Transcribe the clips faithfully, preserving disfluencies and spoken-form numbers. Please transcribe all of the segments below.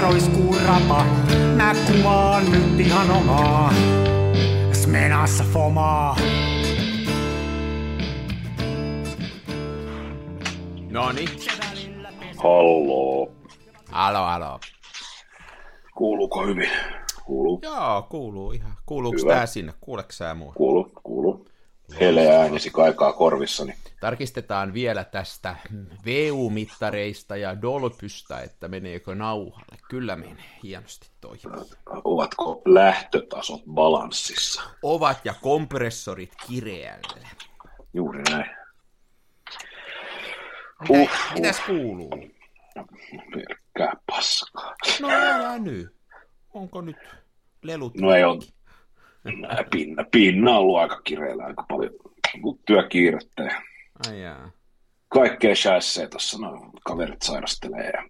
roiskuu rapa. Mä kuvaan nyt ihan omaa Smenassa fomaa. Noni. Halloo. Alo, alo. Kuuluuko hyvin? Kuuluu. Joo, kuuluu ihan. Kuuluuko tää sinne? Kuuleeko sä mua? Kuuluu, kuuluu. Heleä äänesi kaikaa korvissani. Tarkistetaan vielä tästä V U-mittareista ja dolpystä, että meneekö nauhalle. Kyllä menee hienosti toi. Ovatko lähtötasot balanssissa? Ovat ja kompressorit kireällä. Juuri näin. Mitä, uh, uh. Mitäs kuuluu? Pelkkää paskaa. No älä nyt. Onko nyt lelut? No ei on. Pinna, pinna on ollut aika kireellä, aika paljon työkiirettä. Ai jaa. Kaikkea säässee tuossa, no kaverit sairastelee ja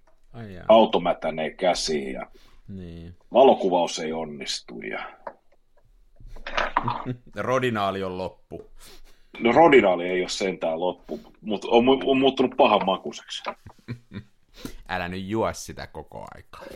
automätänee käsiin ja niin. Valokuvaus ei onnistu ja... Rodinaali on loppu. No Rodinaali ei ole sentään loppu, mutta on, on muuttunut pahan makuiseksi. Älä nyt juo sitä koko aikaa.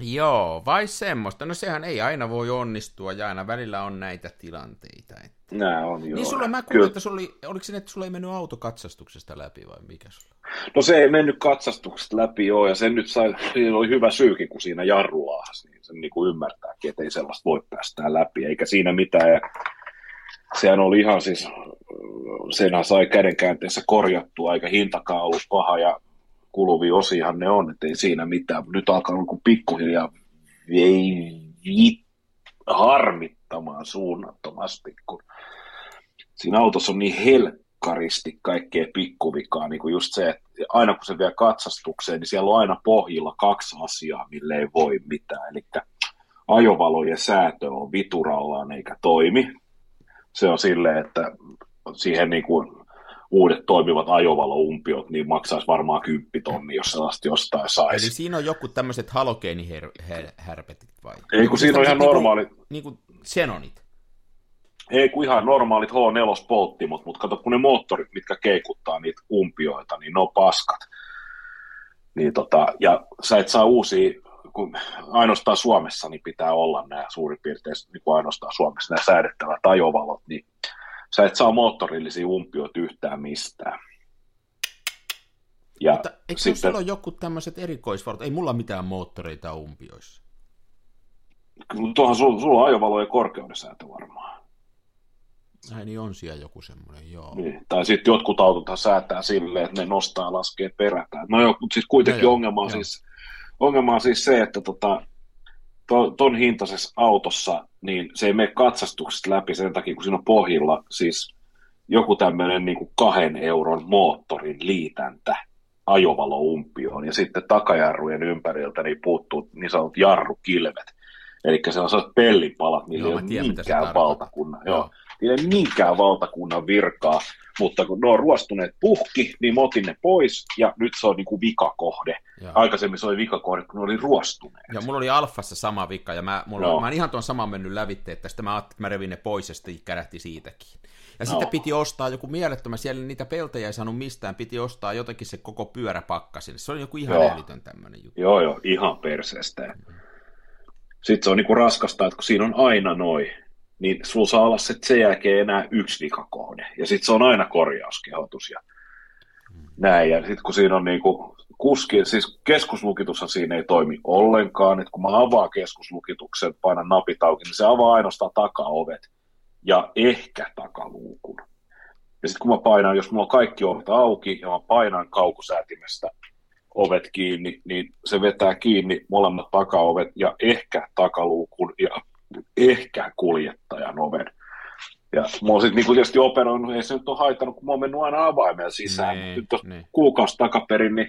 Joo, vai semmoista. No sehän ei aina voi onnistua ja aina välillä on näitä tilanteita. Että... Nää on joo. Niin sulla mä kuulin, että sulla oli, oliko se, että sulla ei mennyt auto katsastuksesta läpi vai mikä sulla? No se ei mennyt katsastuksesta läpi joo ja sen nyt sai, siinä oli hyvä syykin, kun siinä jarrulaahasi. Niin sen niin kuin ymmärtääkin, että ei sellaista voi päästää läpi eikä siinä mitään. Ja sehän oli ihan siis, senhän sai kädenkäänteessä korjattua eikä hintakaan ollut paha ja kuluvia osiahan ne on, ettei siinä mitään. Nyt alkaa olla pikkuhiljaa vi- harmittamaan suunnattomasti, kun siinä autossa on niin helkkaristi kaikkea pikkuvikaa, niin kuin just se, että aina kun se vie katsastukseen, niin siellä on aina pohjilla kaksi asiaa, mille ei voi mitään, eli ajovalojen säätö on viturallaan eikä toimi. Se on silleen, että siihen niin kuin uudet toimivat ajovaloumpiot, niin maksaisi varmaan kymppitonnia, jos sellaista jostain saisi. Eli siinä on joku tämmöiset halogeenihärpetit vai? Ei, kun siinä on ihan normaalit... Niin kuin xenonit. Ei, kun ihan normaalit H neljä-polttimot, mutta kato, kun ne moottorit, mitkä keikuttaa niitä umpioita, niin ne on paskat. Niin tota, ja sä et saa uusia, kun ainoastaan Suomessa niin pitää olla nämä suurin piirtein, niin kuin ainoastaan Suomessa nämä säädettävät ajovalot, niin sä et saa moottorillisia umpioita yhtään mistään. Ja mutta eikö sitten... sulla ole joku tämmöiset erikoisvarot? Ei mulla mitään moottoreita umpioissa. Kyllä tuohan sulla, sulla on ajovalojen korkeudensäätö varmaan. Ai niin on siellä joku semmoinen, joo. Niin. Tai sitten jotkut autothan säätää silleen, että ne nostaa ja laskee perätään. No joo, mutta siis kuitenkin no joo, ongelma, on siis, ongelma on siis se, että tota... ton hintaisessa autossa, niin se ei mene katsastuksesta läpi sen takia, kun siinä on pohjilla siis joku tämmöinen niin kuin kahden euron moottorin liitäntä ajovaloumpion, ja sitten takajarrujen ympäriltä niin puuttuu niin sanotut jarrukilvet, eli se on sellaiset pellipalat, niillä ei ole minkään valtakunnan, joo. Niillä ei minkään valtakunnan virkaa, mutta kun ne on ruostuneet puhki, niin mä otin ne pois, ja nyt se on niin kuin vikakohde. Joo. Aikaisemmin se oli vikakohde, kun ne oli ruostuneet. Joo, mulla oli Alfassa sama vika, ja mä, mulla, no. mä en ihan tuon saman mennyt lävitteen, että sitten mä ajattelin, että mä revin ne pois, ja sitten kärähti siitäkin. Ja no. sitten piti ostaa joku mielettömän, siellä niitä peltejä ei saanut mistään, piti ostaa jotenkin se koko pyöräpakka sinne. Se oli joku ihan älytön tämmöinen juttu. Joo, joo, ihan perseestä. Mm. Sitten se on niin kuin raskasta, että kun siinä on aina noin, niin sulla saa olla sitten sen jälkeen enää yksi vikakohde, ja sitten se on aina korjauskehotus ja näin, ja sitten kun siinä on niinku kuski, siis keskuslukitushan siinä ei toimi ollenkaan, että kun mä avaan keskuslukituksen, painan napit auki, niin se avaa ainoastaan takaovet ja ehkä takaluukun, ja sitten kun mä painan, jos mulla on kaikki ovet auki, ja mä painan kaukosäätimestä ovet kiinni, niin se vetää kiinni molemmat takaovet ja ehkä takaluukun ja ehkä kuljettajan oven. Ja mä oon sitten niinku tietysti operoinut, ei se nyt ole haitannut, kun mä oon mennyt aina avaimen sisään. Nee, nyt tuossa nee. kuukausi takaperin, niin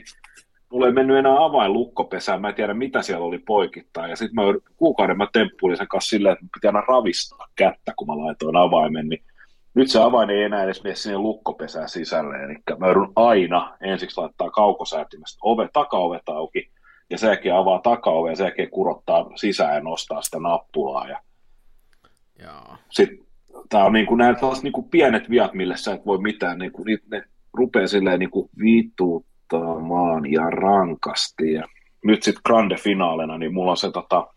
mulla ei mennyt enää avainlukkopesään, mä en tiedä mitä siellä oli poikittain. Ja sitten mä kuukauden mä temppuilin sen kanssa silleen, että mä piti aina ravistaa kättä, kun mä laitoin avaimen. Niin nyt se avain ei enää edes mene sinne lukkopesään sisälle. Eli mä joudun aina ensiksi laittaa kaukosäätimestä ove, takaovet auki. Ja sen jälkeen avaa takaoven ja sen jälkeen kurottaa sisään ja nostaa sitä nappulaa. Ja... sitten tämä on niin nämä niinku pienet viat, millä sä et voi mitään. Niinku, ne rupeaa silleen niinku vituttamaan ja rankasti. Ja nyt sitten grande finaalena, niin mulla on se tota,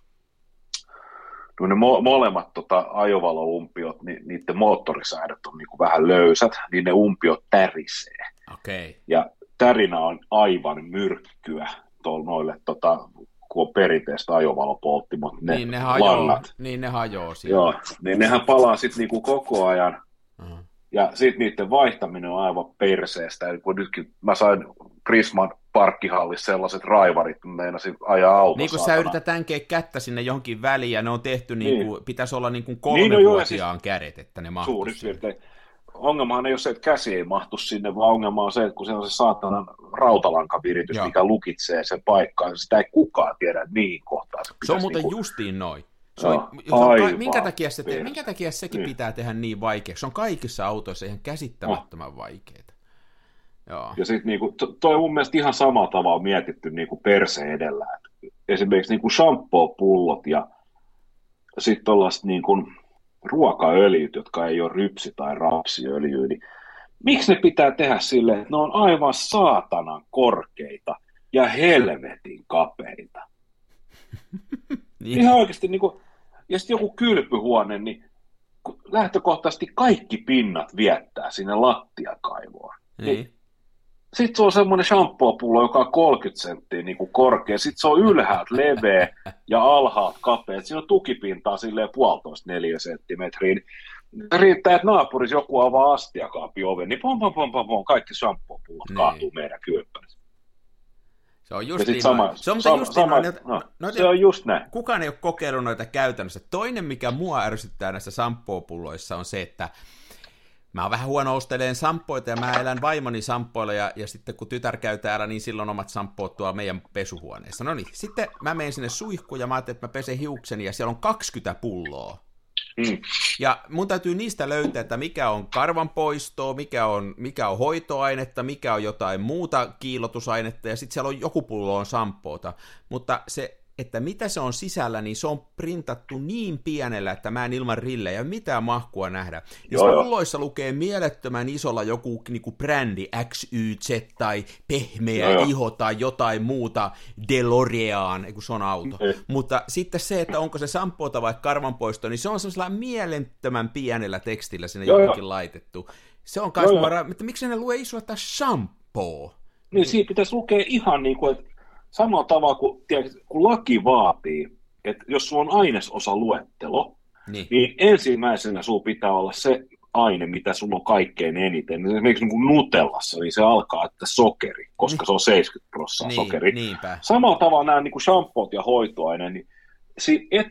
ne mo- molemmat tota, ajovalo-umpiot, niin niiden moottorisäädöt on niinku vähän löysät, niin ne umpiot tärisee. Okay. Ja tärinä on aivan myrkkyä tol, noille, tota, kun on perinteistä ajovalopolttimot, ne, niin ne lannat. Niin ne hajoaa siinä. Joo, niin nehän palaa sitten niinku koko ajan. Mm. Ja sitten niiden vaihtaminen on aivan perseestä. Eli kun nytkin mä sain Prisman parkkihallissa sellaiset raivarit, mä meinasin ajaa autossa. Niin kun sä yrität tänkeä kättä sinne johonkin väliin, ja ne on tehty, niin. Niin kuin, pitäisi olla niin kuin kolme niin, vuosiaan siis kädet, että ne mahtuisi. Ongelmahan ei ole se, että käsi ei mahtu sinne, vaan ongelma on se, että kun se on se saatanan rautalankaviritys, joo, mikä lukitsee sen paikkaan, sitä ei kukaan tiedä, että mihin kohtaan se pitäisi. Se on muuten niin kuin justiin noin. Se on, no, aivan, minkä, takia se te, minkä takia sekin niin pitää tehdä niin vaikeaksi? Se on kaikissa autoissa ihan käsittämättömän no. vaikeaa. Joo. Ja sitten niinku, toi on mun mielestä ihan sama tavalla mietitty niinku perse edellä. Et esimerkiksi niinku shampoo-pullot ja sitten tollaiset niinku ruokaöljyt, jotka ei ole rypsi- tai rapsiöljyä, niin miksi ne pitää tehdä silleen, että ne on aivan saatanan korkeita ja helvetin kapeita? Niin. Ihan oikeasti, niin kuin, ja sitten joku kylpyhuone, niin lähtökohtaisesti kaikki pinnat viettää sinne lattiakaivoon. Niin. Niin, sitten se on semmoinen shampoopullo, joka on kolmekymmentä senttiä niin kuin korkea, sitten se on ylhäältä leveä ja alhaat kapea, siinä on tukipintaa silleen puolitoista neljä senttimetriä. Riittää, että naapurissa joku avaa astiakaapin oven, niin pom pom pom pom pom, kaikki shampoopullot niin kaatuu meidän kylppärissä. Se on just niin, sama, se on sama, just sama, niin no, noita, se on just näin. Kukaan ei ole kokeillut noita käytännössä. Toinen, mikä mua ärsyttää näissä sampoopulloissa, on se, että mä oon vähän huono osteleen sampoita ja mä elän vaimoni sampoilla ja, ja sitten kun tytär käy täällä, niin silloin omat sampoot tuolla meidän pesuhuoneessa. No niin, sitten mä menen sinne suihkuun ja mä ajattelin, että mä pesen hiukseni ja siellä on kaksikymmentä pulloa. Mm. Ja mun täytyy niistä löytää, että mikä on karvanpoistoa, mikä on, mikä on hoitoainetta, mikä on jotain muuta kiillotusainetta, ja sitten siellä on joku pullo on sampoota. Mutta se, että mitä se on sisällä, niin se on printattu niin pienellä, että mä en ilman rillejä mitään mahkua nähdä. Jos pulloissa lukee mielettömän isolla joku niin kuin brändi X Y Z tai pehmeä joo iho tai jotain muuta, DeLorean, kun se on auto. Ei. Mutta sitten se, että onko se sampoota vai karvanpoisto, niin se on semmoisella mielettömän pienellä tekstillä sinne johonkin laitettu. Se on myös vara, että miksi ne lue isoa tai shampoo? Niin siinä pitäisi lukea ihan niin kuin, että samalla tavalla, kun, tiedät, kun laki vaatii, että jos sulla on ainesosaluettelo, niin, niin ensimmäisenä sulla pitää olla se aine, mitä sulla on kaikkein eniten. Esimerkiksi niin kuin Nutellassa, niin se alkaa, että sokeri, koska se on seitsemänkymmentä prosenttia sokeri. Niin, samalla tavalla nämä niin kuin shampoot ja hoitoaine, niin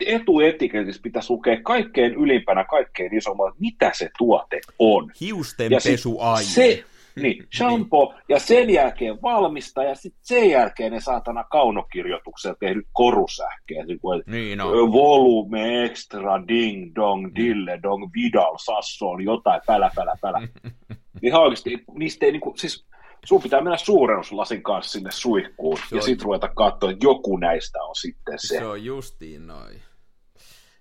etuetiketissä pitäisi lukea kaikkein ylimpänä, kaikkein isommalla, mitä se tuote on. Hiustenpesuaine. Se niin, shampoo, ja sen jälkeen valmista, ja sitten sen jälkeen ne saatana kaunokirjoituksella tehdyt korusähkeet, niin no, volume, extra, ding, dong, dille, dong, Vidal, Sassoon, jotain, pälä, pälä, pälä. Ihan oikeasti, niistä ei niinku, siis sun pitää mennä suurennuslasin kanssa sinne suihkuun, se ja on sitten ruveta katsoa, että joku näistä on sitten se. Se on justiin noin.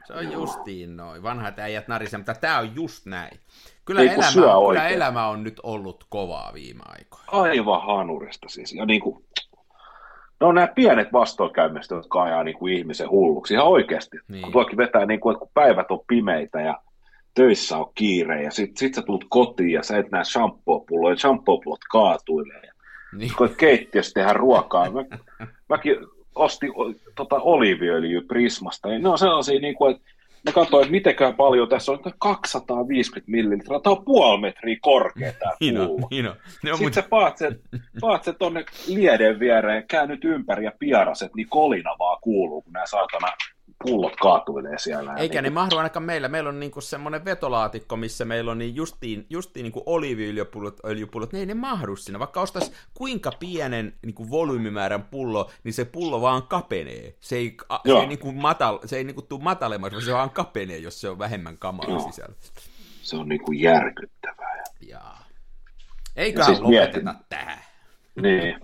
Se on justiin noin. Vanhat äijät narisee, mutta tämä on just näin. Kyllä, ei, elämä, kyllä elämä on nyt ollut kovaa viime aikoina. Aivan hanurista siis. Ja niin kuin, no nämä pienet vastoinkäymistä, jotka ajaa niin kuin ihmisen hulluksi ihan oikeasti. Niin. Kun tuokin vetää niin kuin, että kun päivät on pimeitä ja töissä on kiire ja sitten sit sä tulet kotiin ja sä et näe shampoopulloja, shampoopullot kaatuilee. Niin. Kun keittiössä tehdään ruokaa. Mä, mäkin ostin tota, oliiviöljyä Prismasta. Ne on sellaisia, niin kuin, että mä katsoin, että mitenkään paljon tässä on, kaksisataaviisikymmentä millilitraa, tämä on puoli metriä korkea tämä pullo. Sitten mut sä paatset, paatset tonne lieden viereen, käännyt ympäri ja piaraset, niin kolina vaan kuuluu, kun nämä saatana pullot kaatuilee siellä. Eikä niin ne mahdu ainakaan meillä. Meillä on niinku semmoinen vetolaatikko, missä meillä on niin justiin, justiin niinku oliiviöljypullot, öljypullot, ne ei ne mahdu siinä. Vaikka ostaisi kuinka pienen niinku volyymimäärän pullo, niin se pullo vaan kapenee. Se ei, se ei, niinku matal, se ei niinku tule matalemmaksi, vaan se vaan kapenee, jos se on vähemmän kamaa sisällä. Se on niinku järkyttävää. Jaa. Eiköhän siis lopeteta mietin tähän. Niin.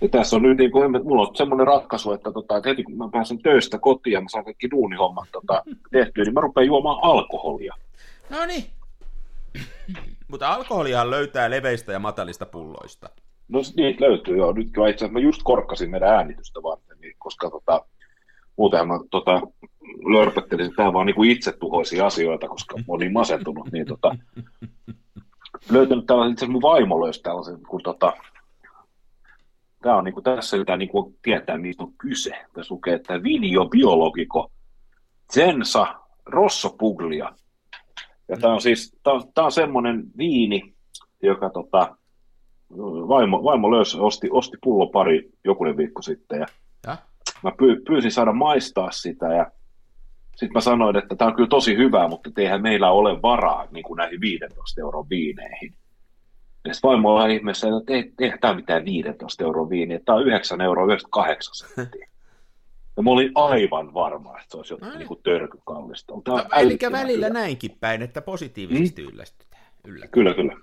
Ja tässä on nyt niin kuin, mulla on semmoinen ratkaisu, että, tota, että heti kun mä pääsen töistä kotiin ja mä saan kaikki duunihommat tota, tehtyä, niin mä rupean juomaan alkoholia. No niin. Mutta alkoholiahan löytää leveistä ja matalista pulloista. No niitä löytyy joo. Nyt kyllä itse asiassa mä just korkkasin meidän äänitystä varten, koska tota, muutenhan mä tota, lörpöttelin, että tämä on vaan niinku itsetuhoisia asioita, koska mä olin masentunut. Niin, tota, löytänyt tällaisen, itse asiassa mun vaimo löysi tällaisen, kun tota, tämä on niinku tässä, jota niinku tietää, mistä on kyse. Tässä lukee, että videobiologiko Zensa Rossopuglia. Ja tämä on siis, tämä on, on semmoinen viini, joka tota, vaimo, vaimo löysi, osti, osti pullo pari jokunen viikko sitten ja, ja? mä py, pyysin saada maistaa sitä ja sitten mä sanoin, että tämä on kyllä tosi hyvää, mutta eihän meillä ole varaa niin kuin näihin viidentoista euron viineihin. Ja sitten vaimo on ihmeessä, että ei, eihän tämä mitään viidentoista euron viiniä, tämä on yhdeksän euroa yhdeksänkymmentäkahdeksan senttiä. Ja mä olin aivan varma, että se olisi jotain niin törkykallista. No, eli välillä hyvä. Näinkin päin, että positiivisesti mm. yllästytään. Yllätään. Kyllä, kyllä.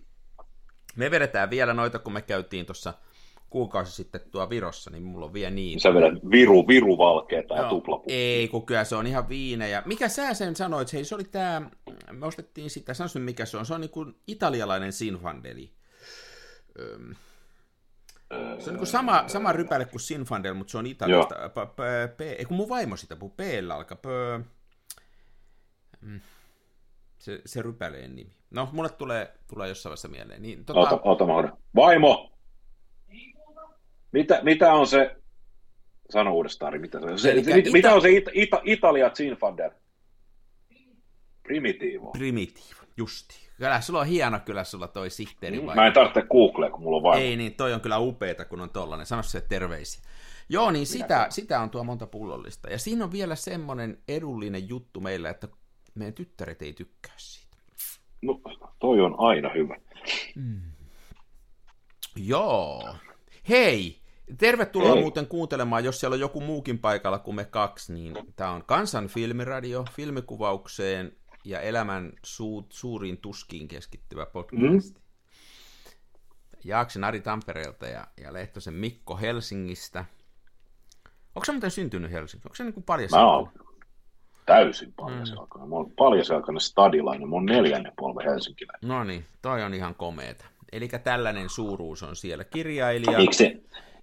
Me vedetään vielä noita, kun me käytiin tuossa kuukausi sitten tuo Virossa, niin mulla on vielä niin. Sä vedät viru, viru valkeata ja tuplapukki. Ei, kun kyllä se on ihan viinejä. Mikä sä sen sanoit? Hei, se oli tää, me ostettiin sitä, sanoisin mikä se on, se on niin kuin italialainen Zinfandeli. Öm. Se on niin kuin sama, sama rypäle kuin Zinfandel, mutta se on italiasta. Ei kun mun vaimo sitä puhuu, P-llä alkaa. P- se, se rypäleen nimi. No, mulle tulee, tulee jossain vaiheessa mieleen. Niin, tota... Ota, ota mä hoidan. Vaimo! Mitä, mitä on se... Sano uudestaan, mitä se on. Se, mit, ita... Mitä on se it, it, Italia Zinfandel? Primitivo. Primitivo, justi. Kyllä, sulla on hieno kyllä sulla toi sihteeri. Mm, mä en tarvitse Googlea, kun mulla on vaimo. Ei niin, toi on kyllä upeeta, kun on tollainen. Sano se terveisiä. Joo, niin sitä, sitä on tuo monta pullollista. Ja siinä on vielä semmoinen edullinen juttu meillä, että meidän tyttäret ei tykkää siitä. No, toi on aina hyvä. Mm. Joo. Hei, tervetuloa Hei. muuten kuuntelemaan, jos siellä on joku muukin paikalla kuin me kaksi, niin tämä on Kansan filmiradio, filmikuvaukseen ja elämän su- suuriin tuskiin keskittyvä podcast. Mm. Jaaksen Ari Tampereelta ja, ja Lehtosen Mikko Helsingistä. Onko sä muuten syntynyt Helsingissä? Onko se niin kuin paljasjalkainen? Mä oon täysin paljasjalkainen. Mm. Mä oon paljasjalkainen stadilainen. Mä oon neljännen polven helsinkiläinen. No niin, toi on ihan komeeta. Eli tällainen suuruus on siellä kirjailija. Eikö se,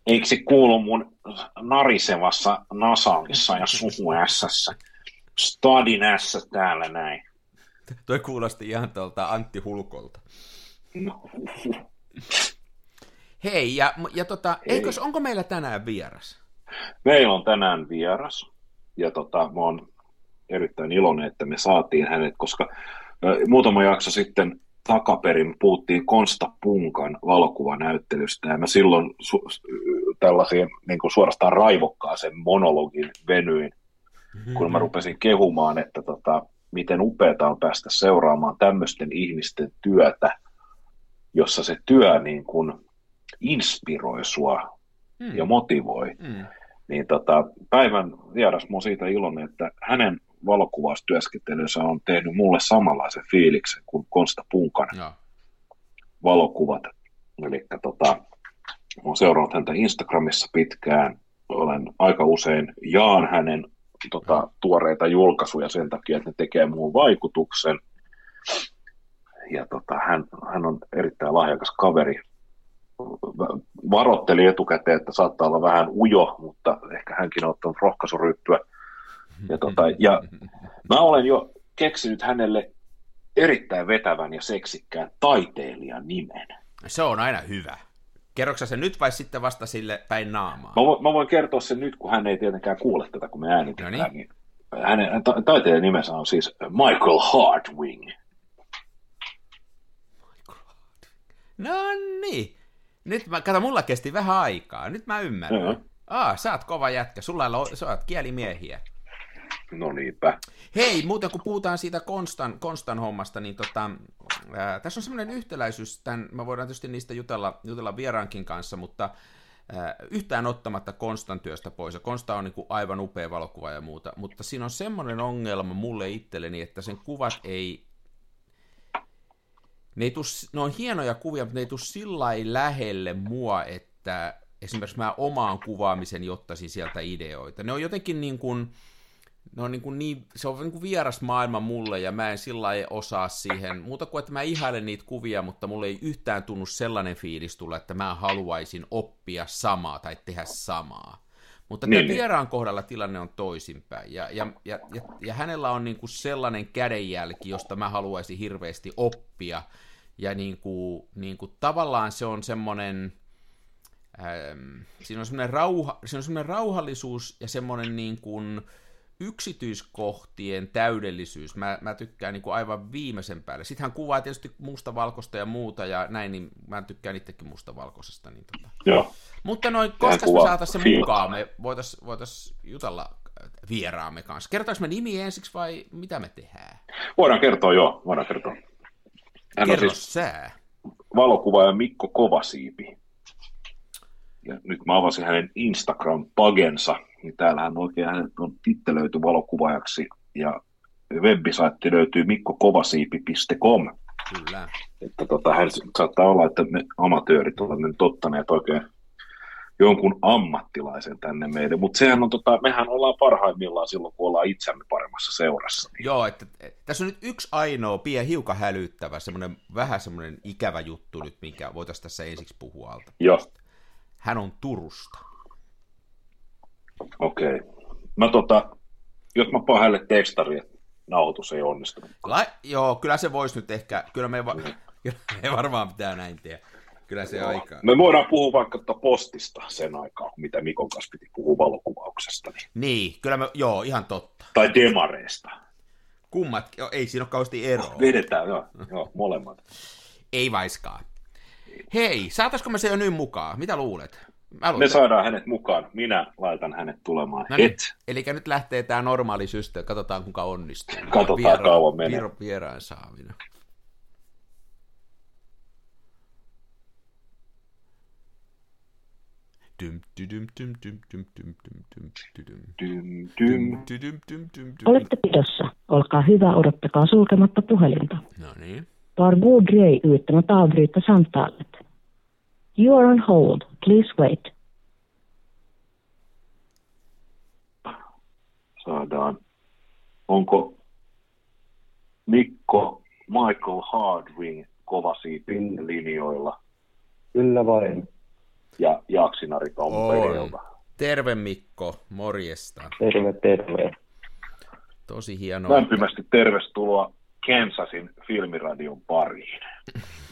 eikö se kuulu mun narisevassa nasaalissa ja suhuässässä? Stadin ässä täällä näin. Toi kuulosti ihan tuolta Antti Hulkolta. No. Hei, ja, ja tota, Hei. Eikös, onko meillä tänään vieras? Meillä on tänään vieras, ja tota, mä oon erittäin iloinen, että me saatiin hänet, koska muutama jakso sitten takaperin puhuttiin Konsta Punkan valokuvanäyttelystä, ja mä silloin su- tällaisiin niin kuin suorastaan raivokkaaseen monologin venyin, mm-hmm. kun mä rupesin kehumaan, että tota, miten upeata on päästä seuraamaan tämmöisten ihmisten työtä, jossa se työ niin kuin inspiroi sua mm. ja motivoi. Mm. Niin tota, päivän vieras mä oon siitä iloinen, että hänen valokuvaustyöskentelynsä on tehnyt mulle samanlaisen fiiliksen kuin Konsta Punkan ja. Valokuvat. Eli tota, mä oon seurannut häntä Instagramissa pitkään, olen aika usein jaan hänen tota, tuoreita julkaisuja sen takia, että ne tekee muun vaikutuksen. Ja tota, hän, hän on erittäin lahjakas kaveri. Varoitteli etukäteen, että saattaa olla vähän ujo, mutta ehkä hänkin on ottanut rohkaisuryyppyä. Ja, tota, ja mä olen jo keksinyt hänelle erittäin vetävän ja seksikkään taiteilijan nimen. Se on aina hyvä. Kerroksä se nyt vai sitten vasta sille päin naamaa? Mä voin, mä voin kertoa sen nyt, kun hän ei tietenkään kuule tätä, kun me äänitetään. No niin. Hänen ta- taiteilijan nimensä on siis Michael Hardwing. No niin. Nyt mä, kato, mulla kesti vähän aikaa. Nyt mä ymmärrän. Mm-hmm. Aa, sä oot kova jätkä. Sulla on, sä oot kielimiehiä. No niinpä. Hei, muuten kun puhutaan siitä Konstan, Konstan hommasta, niin tota, ää, tässä on semmoinen yhtäläisyys. Tämän, mä voidaan tietysti niistä jutella, jutella vieraankin kanssa, mutta ää, yhtään ottamatta Konstan työstä pois. Ja Konsta on niin kuin aivan upea valokuva ja muuta, mutta siinä on semmoinen ongelma mulle itselleni, että sen kuvat ei... Ne, tuu, ne on hienoja kuvia, mutta ne ei tule sillä lähelle mua, että esimerkiksi mä omaan kuvaamiseni ottaisin sieltä ideoita. Ne on jotenkin niin kuin, No niin kuin niin, se on niin kuin vieras maailma mulle ja mä en sillä lailla osaa siihen, muuta kuin että mä ihailen niitä kuvia, mutta mulle ei yhtään tunnu sellainen fiilis tulla, että mä haluaisin oppia samaa tai tehdä samaa. Mutta niin, vieraan kohdalla tilanne on toisinpäin ja, ja, ja, ja, ja hänellä on niin kuin sellainen kädenjälki, josta mä haluaisin hirveästi oppia ja niin kuin, niin kuin tavallaan se on semmoinen, äm, siinä on semmoinen rauha, siinä on semmoinen rauhallisuus ja semmoinen niin kuin yksityiskohtien täydellisyys, mä, mä tykkään niin kuin aivan viimeisen päälle. Sitten hän kuvaa tietysti mustavalkoista ja muuta ja näin, niin mä tykkään itsekin mustavalkoisesta. Niin tota. Joo. Mutta noin, koska me saataisiin se mukaan, me voitaisiin voitais jutella vieraamme kanssa. Kertoinko me nimi ensiksi vai mitä me tehdään? Voidaan kertoa, joo, voidaan kertoa. Hän Kerro on siis sää. valokuvaaja Mikko Kovasiipi. Ja nyt mä avasin hänen Instagram-pagensa. Niin täällähän oikein hänet on tittelöity valokuvaajaksi, ja webisaitti löytyy mikko kovasiipi piste com. Kyllä. Että tota, hän saattaa olla, että me amatöörit olemme nyt ottaneet oikein jonkun ammattilaisen tänne meille, mutta sehän on, tota, mehän ollaan parhaimmillaan silloin, kun ollaan itsemme paremmassa seurassa. Joo, että tässä on nyt yksi ainoa, pieni hiukan hälyttävä, semmoinen vähän semmoinen ikävä juttu nyt, minkä voitaisiin tässä ensiksi puhua alta. Joo. Hän on Turusta. Okei. No tota, jos mä pahan hänelle tekstari, että nauhoitus ei onnistunut. La- joo, kyllä se voisi nyt ehkä, kyllä me, va- kyllä me varmaan pitää näin tehdä. Kyllä se no, aikaa. Me voidaan puhua vaikka postista sen aikaa, mitä Mikon kanssa piti puhua valokuvauksesta. Niin, niin kyllä me, joo, ihan totta. Tai demareista. Kummat, joo, ei siinä ole kauheasti eroa. Vedetään, joo, joo molemmat. Ei vaiskaan. Hei, saataisiko me se jo nyt mukaan? Mitä luulet? Me saadaan hänet mukaan. Minä laitan hänet tulemaan. No niin. Eli nyt lähtee tämä normaali systeemi. Katsotaan, kuinka onnistuu. Katsotaan, Viera- kauan menee. Vier- vieraan saaminen. Olette pidossa. Olkaa hyvä, odottakaa sulkematta puhelinta. No niin. Var god grej utan att avbryta samtalet. You are on hold. Please wait. Saadaan. Onko Mikko Michael Hardwing Kovasiipin linjoilla? Kyllä vain. Ja Jaksinari Tampereelta. Terve Mikko, morjesta. Terve, terve. Tosi hienoa. Lämpimästi tervetuloa Kansasin Filmiradion pariin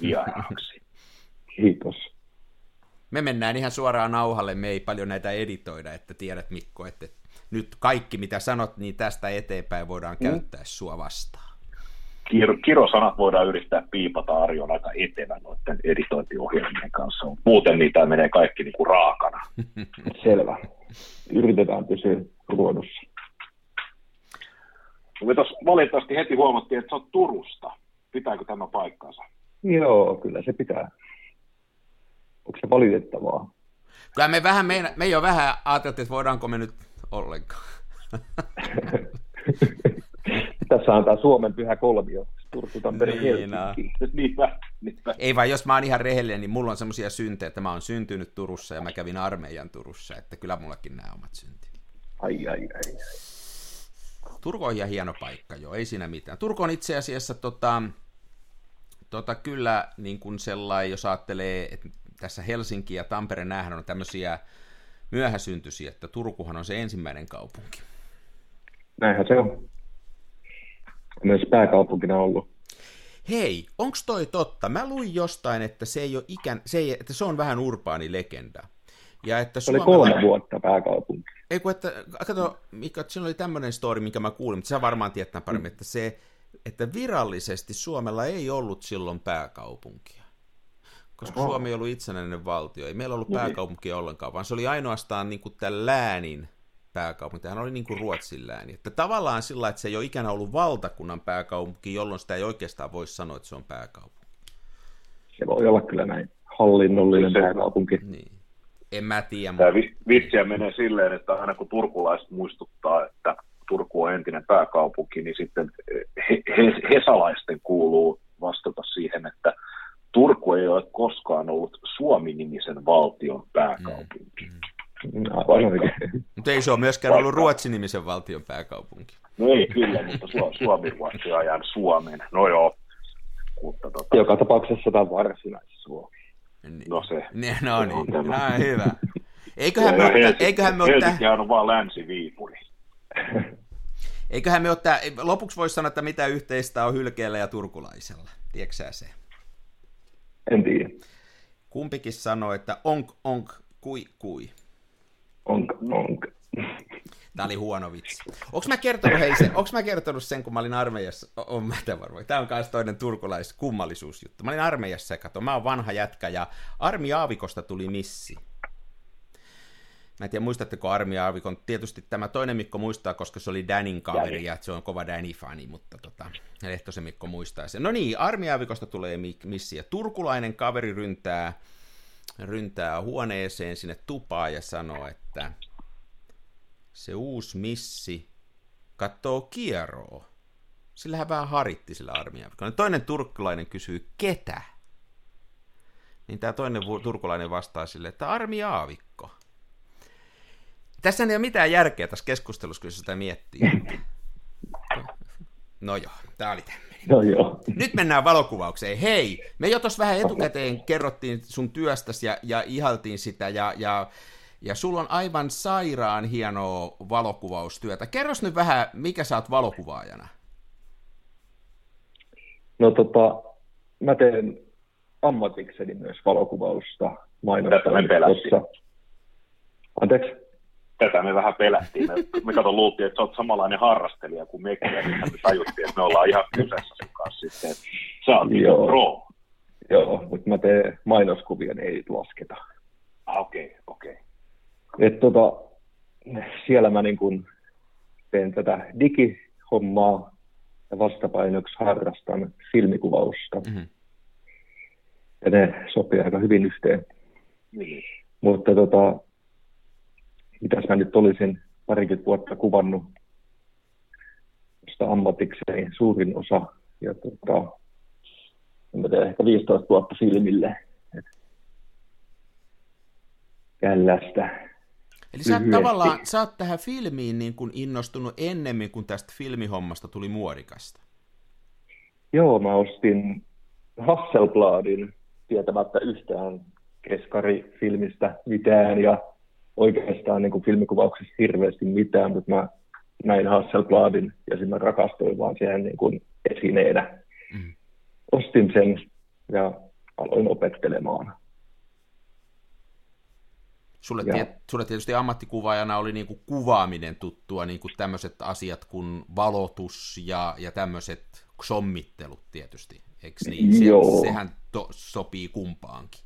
vieraaksi. Kiitos. Me mennään ihan suoraan nauhalle, me ei paljon näitä editoida, että tiedät Mikko, että nyt kaikki mitä sanot, niin tästä eteenpäin voidaan mm. käyttää sua vastaan. Kir- kirosanat voidaan yrittää piipata Arjon aika etevän noiden editointiohjelmien kanssa, muuten niitä menee kaikki niinku raakana. Selvä. Yritetään pysyä ruodussa. Me tuossa valitettavasti heti huomattiin, että se on Turusta. Pitääkö tämä paikkansa? Joo, kyllä se pitää. Onko se valitettavaa? Kyllä me, vähän, me, me jo vähän ajateltiin, että voidaanko me nyt ollenkaan. Tässä on tämä Suomen pyhä kolmio. Turku, Tampere, Helsinki. Niinpä, niinpä. Ei vaan, jos mä oon ihan rehellinen, niin mulla on semmoisia syntejä, että mä oon syntynyt Turussa ja mä kävin armeijan Turussa. Että kyllä mullakin nämä omat synti. Ai, ai, ai. Turku on ihan hieno paikka, joo, ei siinä mitään. Turku on itse asiassa tota, tota, kyllä niin kuin sellainen, jos ajattelee, että tässä Helsinki ja Tampere nähdään on tämmöisiä myöhäsyntyisiä, että Turkuhan on se ensimmäinen kaupunki. Näinhän se on. Myös pääkaupunkina ollut. Hei, onko toi totta? Mä luin jostain, että se, ei ole ikään, se, ei, että se on vähän urbaani legenda. Ja että se oli kolme on... vuotta pääkaupunki. Ei kun, että, kato, Mikko, siinä oli tämmöinen story, minkä mä kuulin, mutta sä varmaan tiedät paremmin, mm. että, se, että virallisesti Suomella ei ollut silloin pääkaupunkia, koska Oho. Suomi ei ollut itsenäinen valtio, ei meillä ollut pääkaupunkia niin. ollenkaan, vaan se oli ainoastaan niin kuin tämän läänin pääkaupunki, tämähän oli niin kuin Ruotsin lääni, että tavallaan sillä, että se ei ole ikään ollut valtakunnan pääkaupunki, jolloin sitä ei oikeastaan voi sanoa, että se on pääkaupunki. Se voi olla kyllä näin hallinnollinen se, pääkaupunki. Niin. En mä tiedä. Tämä vitsiä menee silleen, että aina kun turkulaiset muistuttaa, että Turku on entinen pääkaupunki, niin sitten he, he, hesalaisten kuuluu vastata siihen, että Turku ei ole koskaan ollut Suomi-nimisen valtion pääkaupunki. Mm. Mutta ei se ole myöskään ollut Ruotsi-nimisen valtion pääkaupunki. No ei kyllä, mutta Suomi-Ruotsi ajan Suomen. No joo. Mutta tota... Joka tapauksessa tämä Varsinais-Suomi. Niin. No se. Niin, no niin, no, hyvä. Eiköhän me Helsinkihän on vaan Länsi-Viipuri. Eiköhän me ottaa, lopuksi voisi sanoa, että mitä yhteistä on hylkeellä ja turkulaisella. Tiedätkö sä se? En tiedä. Kumpikin sanoo, että onk, onk, kui, kui. Onk, onk. Tämä oli huono vitsi. Onks mä kertonut, hei sen, onks mä kertonut sen, kun mä olin armeijassa, on mä tämän varmaan, tää on kans toinen turkulaiskummallisuusjuttu. Mä olin armeijassa ja kato, mä oon vanha jätkä ja armiaavikosta tuli missi. Mä en tiedä, muistatteko armiaavikon? Tietysti tämä toinen Mikko muistaa, koska se oli Danin kaveri ja se on kova Danny-fani, mutta tota, Lehtosen Mikko muistaa sen. No niin, armiaavikosta tulee missi ja turkulainen kaveri ryntää, ryntää huoneeseen sinne tupaan ja sanoo, että se uusi missi katsoo kieroo. Sillähän vähän haritti sillä armiaavikolla. Toinen turkulainen kysyy, ketä? Niin tämä toinen turkulainen vastaa sille, että armiaavikko. Tässä ei ole mitään järkeä tässä keskustelussa, kun sitä miettii. No joo, tämä oli tämmöinen. No joo. Nyt mennään valokuvaukseen. Hei, me jo tuossa vähän etukäteen kerrottiin sun työstäsi ja, ja ihailtiin sitä, ja, ja, ja sulla on aivan sairaan hienoa valokuvaustyötä. Kerros nyt vähän, mikä sä oot valokuvaajana? No tota, mä teen ammatikseni myös valokuvausta mainostamisessa. Anteeksi? Tätä me vähän pelättiin. Me, me kato, luultiin, että sä oot samanlainen harrastelija kuin mekin, ja me tajuttiin, että me ollaan ihan kyseessä sen kanssa sitten. Sä oot niin pro. Joo, mutta mä teen mainoskuvia, niin ei lasketa. Ah, okei, okay, okei. Okay. Että tota, siellä mä niin kun teen tätä digihommaa, ja vastapainoksi harrastan filmikuvausta. Mm-hmm. Ja ne sopii aika hyvin yhteen. Niin. Mutta tota... Mitäs mä nyt olisin parikymmentä vuotta kuvannut sitä ammatikseen suurin osa, ja tota, mä teen ehkä viisitoista vuotta filmille. Tällaista. Eli sä oot tavallaan, sä oot tähän filmiin niin kuin innostunut ennemmin kuin tästä filmihommasta tuli muodikasta. Joo, mä ostin Hasselbladin tietämättä yhtään keskarifilmistä mitään, ja oikeastaan niin kuin filmikuvauksessa hirveästi mitään, mutta mä näin Hasselbladin ja sitten mä rakastuin vaan siihen niin kuin esineenä. Mm. Ostin sen ja aloin opettelemaan. Sulle, ja, tiet, sulle tietysti ammattikuvaajana oli niin kuin kuvaaminen tuttua, niin kuin tämmöiset asiat kuin valotus ja, ja tämmöiset sommittelut tietysti, eikö niin? Se, sehän to, sopii kumpaankin.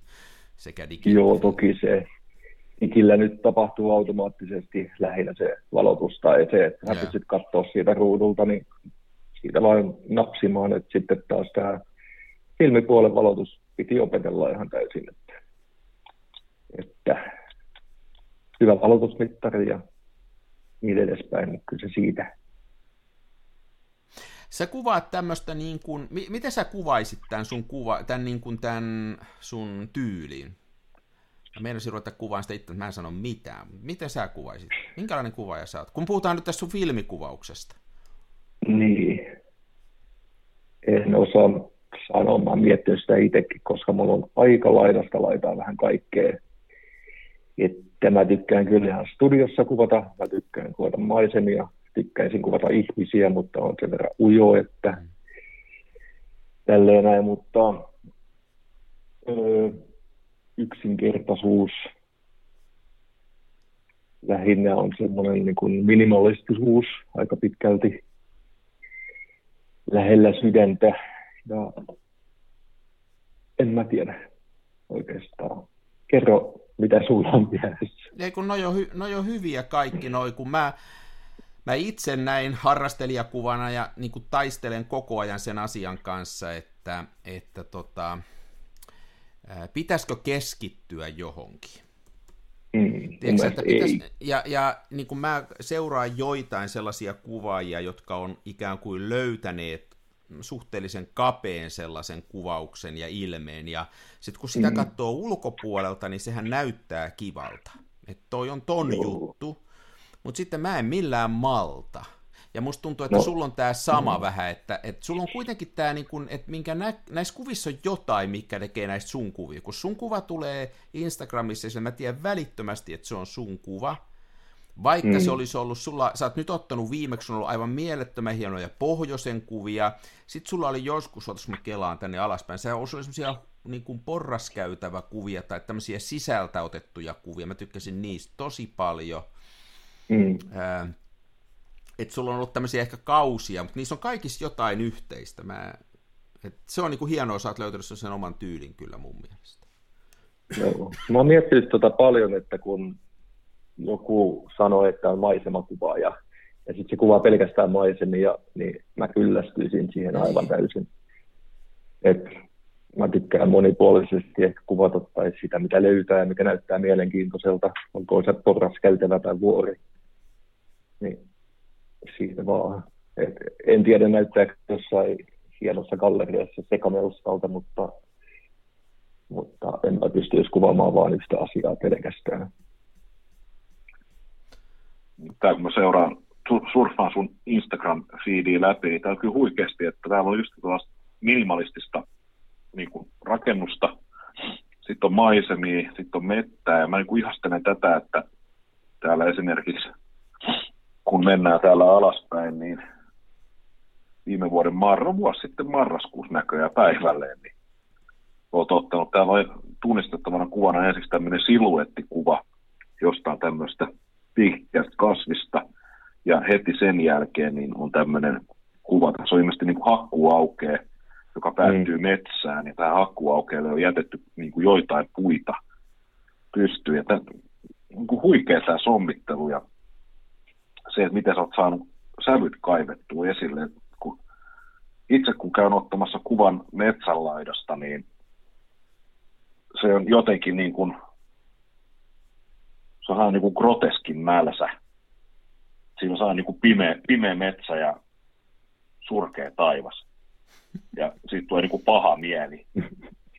Sekä digi- joo, toki se. Digillä nyt tapahtuu automaattisesti lähinnä se valotus tai se, että hän pystyt katsoa siitä ruudulta, niin siitä vaan napsimaan, että sitten taas tämä filmipuolen valotus piti opetella ihan täysin, että, että hyvä valotusmittari ja niin edespäin, mutta kyllä se siitä. Sä kuvaat tämmöistä niin kuin, miten sä kuvaisit tämän sun, kuva, tämän niin kuin tämän sun tyyliin? Mä meinasin ruveta kuvaan sitä itse, että mä en sano mitään. Miten sä kuvaisit? Minkälainen kuvaaja sä oot? Kun puhutaan nyt tässä sun filmikuvauksesta. Niin. En osaa sanoa. Mä oon miettinyt sitä itsekin, koska mulla on aika laidasta laitaa vähän kaikkea. Että mä tykkään kyllähän studiossa kuvata. Mä tykkään kuvata maisemia. Tykkäisin kuvata ihmisiä, mutta on sen verran ujo, että mm. tälleen näin. Mutta... Öö, yksinkertaisuus lähinnä on semmoinen niin kuin minimalistisuus aika pitkälti lähellä sydäntä ja en mä tiedä oikeastaan. Kerro mitä sulla on mielessä. Ei kun noi on, noi on hyviä kaikki noi, kun mä Mä itse näin harrastelijakuvana ja niin kuin taistelen koko ajan sen asian kanssa, että, että tota... pitäisikö keskittyä johonkin? Mm, Tiedätkö, että pitäis... Ja, ja niin kun mä seuraan joitain sellaisia kuvaajia, jotka on ikään kuin löytäneet suhteellisen kapeen sellaisen kuvauksen ja ilmeen, ja sitten kun sitä mm. katsoo ulkopuolelta, niin sehän näyttää kivalta. että toi on ton Joo. juttu, mutta sitten mä en millään malta. Ja musta tuntuu, että no. sulla on tää sama mm. vähän, että, että sulla on kuitenkin tää, niin kun, että minkä nä, näissä kuvissa on jotain, mikä tekee näistä sun kuvia. Kun sun kuva tulee Instagramissa, sillä mä tiedän välittömästi, että se on sun kuva, vaikka mm. se olisi ollut sulla, sä oot nyt ottanut viimeksi, sun on ollut aivan mielettömän hienoja pohjoisen kuvia, sit sulla oli joskus, otas mä kelaan tänne alaspäin, se oli semmosia niin kuin porraskäytävä kuvia tai tämmöisiä sisältä otettuja kuvia, mä tykkäsin niistä tosi paljon. Mm. Äh, että sulla on ollut tämmöisiä ehkä kausia, mutta niissä on kaikissa jotain yhteistä. Mä, et se on niinku hienoa, sä oot löytänyt sen oman tyylin kyllä mun mielestä. Joo. Mä oon miettinyt tota paljon, että kun joku sanoo, että on maisemakuvaa ja, ja sitten se kuvaa pelkästään maisemia, niin mä kyllästyisin siihen aivan täysin. Et mä tykkään monipuolisesti ehkä kuvata tai sitä, mitä löytää ja mikä näyttää mielenkiintoiselta. Onko se porras, käytävä tai vuori. Niin. Siitä vaan. Et en tiedä, näyttääkö jossain hienossa galleriassa sekamelustalta, mutta, mutta en mä pystyisi kuvaamaan vaan yhtä asiaa pelkästään. Tää kun mä seuraan, surfaan sun Instagram-feediä läpi, niin tää on kyllä huikeasti, että täällä on just tuollaista minimalistista niin kuin rakennusta, sitten on maisemia, sitten on mettää, ja mä niin kuin ihastelen tätä, että täällä esimerkiksi kun mennään täällä alaspäin, niin viime vuoden marra, vuosi sitten marraskuussa näköjään päivälleen, niin olet ottanut. Täällä on tunnistettavana kuvana ensiksi tämmöinen siluettikuva jostain tämmöistä pihkeästä kasvista, ja heti sen jälkeen niin on tämmöinen kuva. Tässä on ilmeisesti niin kuin hakkuauke, joka päättyy mm. metsään, ja tähän hakkuaukeelle on jätetty niin kuin joitain puita pystyyn. Ja tämä niin kuin huikea tämä sommittelu ja se, että miten sä oot saanut sävyt kaivettua esille. Kun itse kun käyn ottamassa kuvan metsänlaidasta, niin se on jotenkin niin kuin, se on niin kuin groteskin nälsä. Siinä on saa niin kuin pimeä, pimeä metsä ja surkea taivas. Ja siitä tulee niin kuin paha mieli.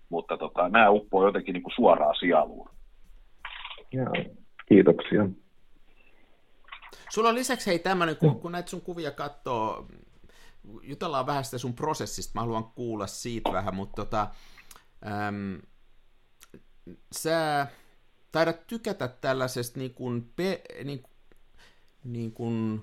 Mutta tota, nämä uppoo jotenkin niin kuin suoraan sieluun. Joo, kiitoksia. Sulla on lisäksi hei tämmöinen, kun, kun näitä sun kuvia katsoo, jutellaan vähän sitä sun prosessista, mä haluan kuulla siitä vähän, mutta tota, äm, sä taidat tykätä tällaisesta niin kuin, pe, niin, niin kuin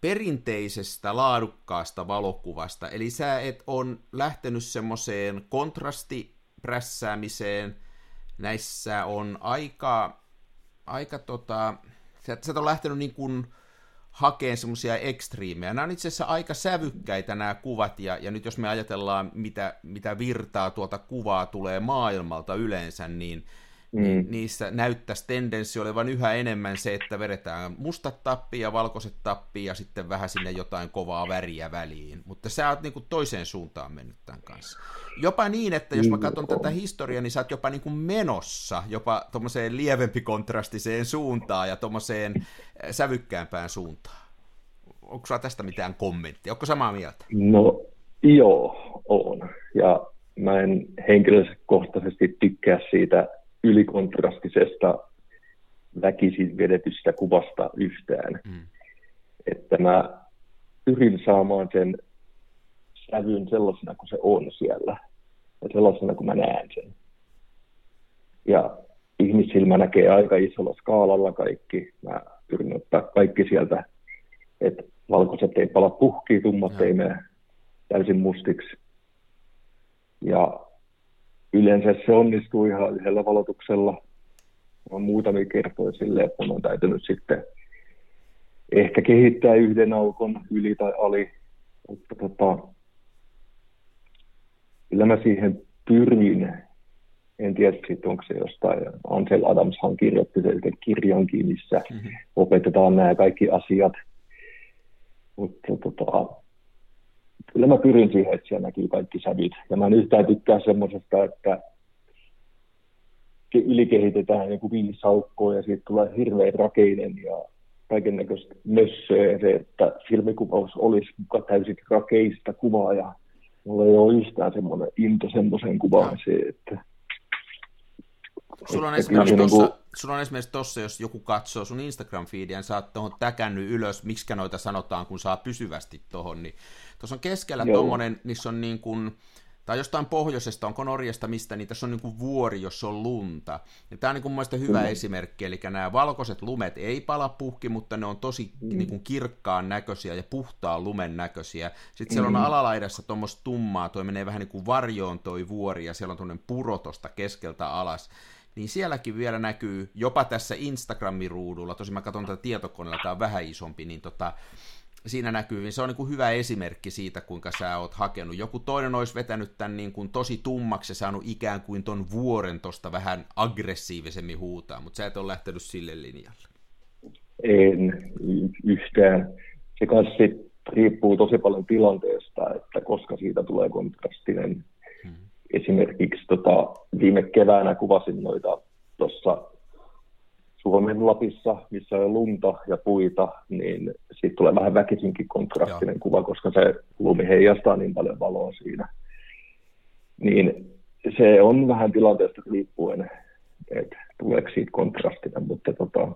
perinteisestä laadukkaasta valokuvasta, eli sä et on lähtenyt semmoiseen kontrastiprässäämiseen, näissä on aika, aika tota... Sä, sä et ole lähtenyt niin kuin hakemaan semmoisia ekstriimejä. Nämä on itse asiassa aika sävykkäitä nämä kuvat, ja, ja nyt jos me ajatellaan, mitä, mitä virtaa tuolta kuvaa tulee maailmalta yleensä, niin mm. niissä näyttäisi tendenssi olevan yhä enemmän se, että vedetään mustat tappia ja valkoiset tappia ja sitten vähän sinne jotain kovaa väriä väliin. Mutta sä oot niin kuin toiseen suuntaan mennyt tämän kanssa. Jopa niin, että jos mä katson mm. tätä historiaa, niin sä oot jopa niin kuin menossa, jopa tuommoiseen lievempi kontrastiseen suuntaan ja tuommoiseen sävykkäämpään suuntaan. Onko sulla tästä mitään kommenttia? Onko samaa mieltä? No joo, on. Ja mä en henkilökohtaisesti tykkää siitä ylikontrastisesta väkisin vedetystä kuvasta yhtään. Mm. Että mä pyrin saamaan sen sävyn sellaisena kuin se on siellä ja sellaisena kuin mä näen sen. Ja ihmissilmä näkee aika isolla skaalalla kaikki. Mä pyrin ottaa kaikki sieltä, että valkoiset ei pala puhkiin, tummat mm. ei mene täysin mustiksi. Ja yleensä se onnistuu ihan yhdellä valotuksella. On muutamia kertoja silleen, että on täytynyt sitten ehkä kehittää yhden aukon yli tai ali. Mutta tota, kyllä mä siihen pyrin. En tiedä, onko se jostain. Ansel Adamshan kirjoitti sen kirjankin, missä mm-hmm. opetetaan nämä kaikki asiat. Mutta tota, kyllä mä pyrin siihen, että siellä näkyy kaikki sävyt. Ja mä en yhtään tykkää semmoisesta, että ylikehitetään joku viisaukko ja siitä tulee hirveän rakeinen ja kaiken näköistä mössöä. Ja se, että filmikuvaus olisi muka täysin rakeista kuvaa ja mulla ei ole yhtään semmoinen into semmoiseen kuvaan se, että Sulla on, esimerkiksi tossa, niin kuin... sulla on esimerkiksi tossa, jos joku katsoo sun Instagram-feediä, sä oot tuohon täkännyt ylös, miksikä noita sanotaan, kun saa pysyvästi tuohon, niin tuossa on keskellä tuommoinen, niissä on niin kuin, tai jostain pohjoisesta, onko Norjasta, mistä, niin tässä on niin kuin vuori, jossa on lunta. Ja tämä on niin kuin mun mielestä hyvä mm. esimerkki, eli nämä valkoiset lumet ei pala puhki, mutta ne on tosi mm. niin kuin kirkkaan näköisiä ja puhtaan lumen näköisiä. Sitten siellä on mm. alalaidassa tuommoista tummaa, toi menee vähän niin kuin varjoon toi vuori, ja siellä on tuommoinen puro tuosta keskeltä alas. Niin sielläkin vielä näkyy, jopa tässä Instagramin ruudulla, tosin mä katson tätä tietokoneella, tämä on vähän isompi, niin tota... Siinä näkyy, se on niin kuin hyvä esimerkki siitä, kuinka sä oot hakenut. Joku toinen olisi vetänyt tämän niin kuin tosi tummaksi ja saanut ikään kuin ton vuoren tosta vähän aggressiivisemmin huutaa, mutta sä et ole lähtenyt sille linjalle. En yhtään. Se kanssa riippuu tosi paljon tilanteesta, että koska siitä tulee kontrastinen. Hmm. Esimerkiksi tota, viime keväänä kuvasin noita tuossa Suomen Lapissa, missä on lunta ja puita, niin siitä tulee vähän väkisinkin kontrastinen Joo. kuva, koska se lumi heijastaa niin paljon valoa siinä. Niin se on vähän tilanteesta riippuen, että tuleeko siitä kontrastinen, mutta tota...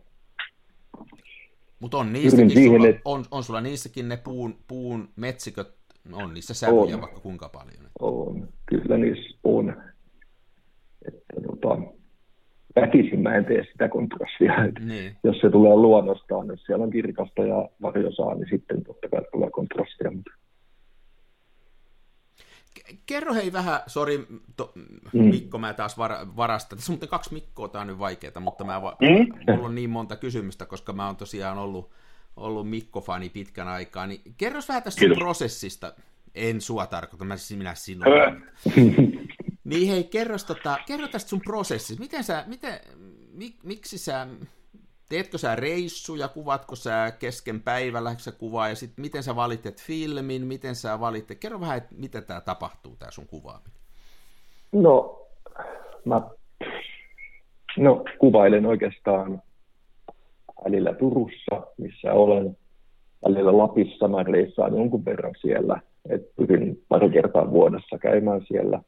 Mut on niissäkin, siihen, sulla, on, on sulla niissäkin ne puun, puun metsiköt, on niissä sävyjä on, vaikka kuinka paljon? On, kyllä niissä on. Että tota... Väkisin mä en tee sitä kontrastia, niin. Jos se tulee luonnostaan, jos siellä on kirkasta ja varjosaa, niin sitten totta kai tulee kontrastia. Kerro hei vähän, sori to, Mikko, mä taas var, varastan, tässä on muuten kaksi Mikkoa, tää on nyt vaikeeta, mutta mä, mm? mulla on niin monta kysymystä, koska mä oon tosiaan ollut, ollut Mikko-fani pitkän aikaa, niin kerro vähän tästä prosessista, en sua tarkoita, mä siis minä sinua. Niin hei, kerro, tota, kerro tästä sun prosessista. Miten sä, miten, mik, miksi sä, teetkö sä reissuja, kuvatko sä kesken päivän, lähdetkö sä kuvaa, ja sitten miten sä valitet filmin, miten sä valitet, kerro vähän, että miten tämä tapahtuu, tämä sun kuvaaminen. No, mä no, kuvailen oikeastaan välillä Turussa, missä olen, välillä Lapissa, mä reissaan jonkun verran siellä, että pyrin pari kertaa vuodessa käymään siellä.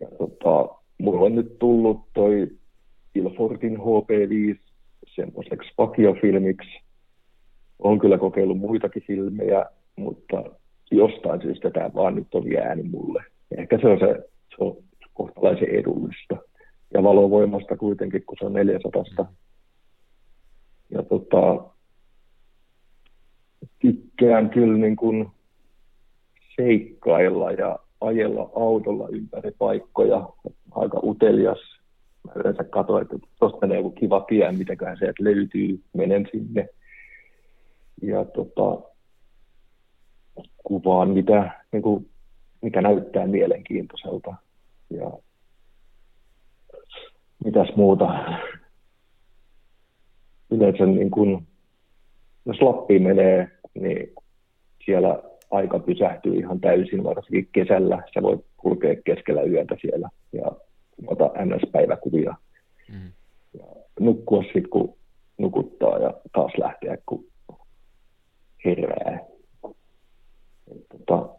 Ja tota, mulla on nyt tullut toi Ilfordin H P viisi semmoiseksi vakiofilmiksi. Olen kyllä kokeillut muitakin filmejä, mutta jostain syystä tämä vaan nyt on jäänyt mulle. Ehkä se on, se, se on kohtalaisen edullista. Ja valovoimasta kuitenkin, kun se on neljäsataa. Ja tota, tykkään kyllä niin kuin seikkailla ja ajella autolla ympäri paikkoja, aika utelias. Mä yleensä katsoin, että tuosta menee joku kiva tie, mitenköhän se löytyy, menen sinne. Ja tota, kuvaan, mitä, niin kuin, mikä näyttää mielenkiintoiselta. Ja mitäs muuta. Yleensä niin kun, jos Lappiin menee, niin siellä aika pysähtyy ihan täysin, varsinkin kesällä. Sä voit kulkea keskellä yötä siellä ja ota N S-päiväkuvia. Mm. Ja nukkua sitten, kun nukuttaa, ja taas lähteä, kun herää. Tota,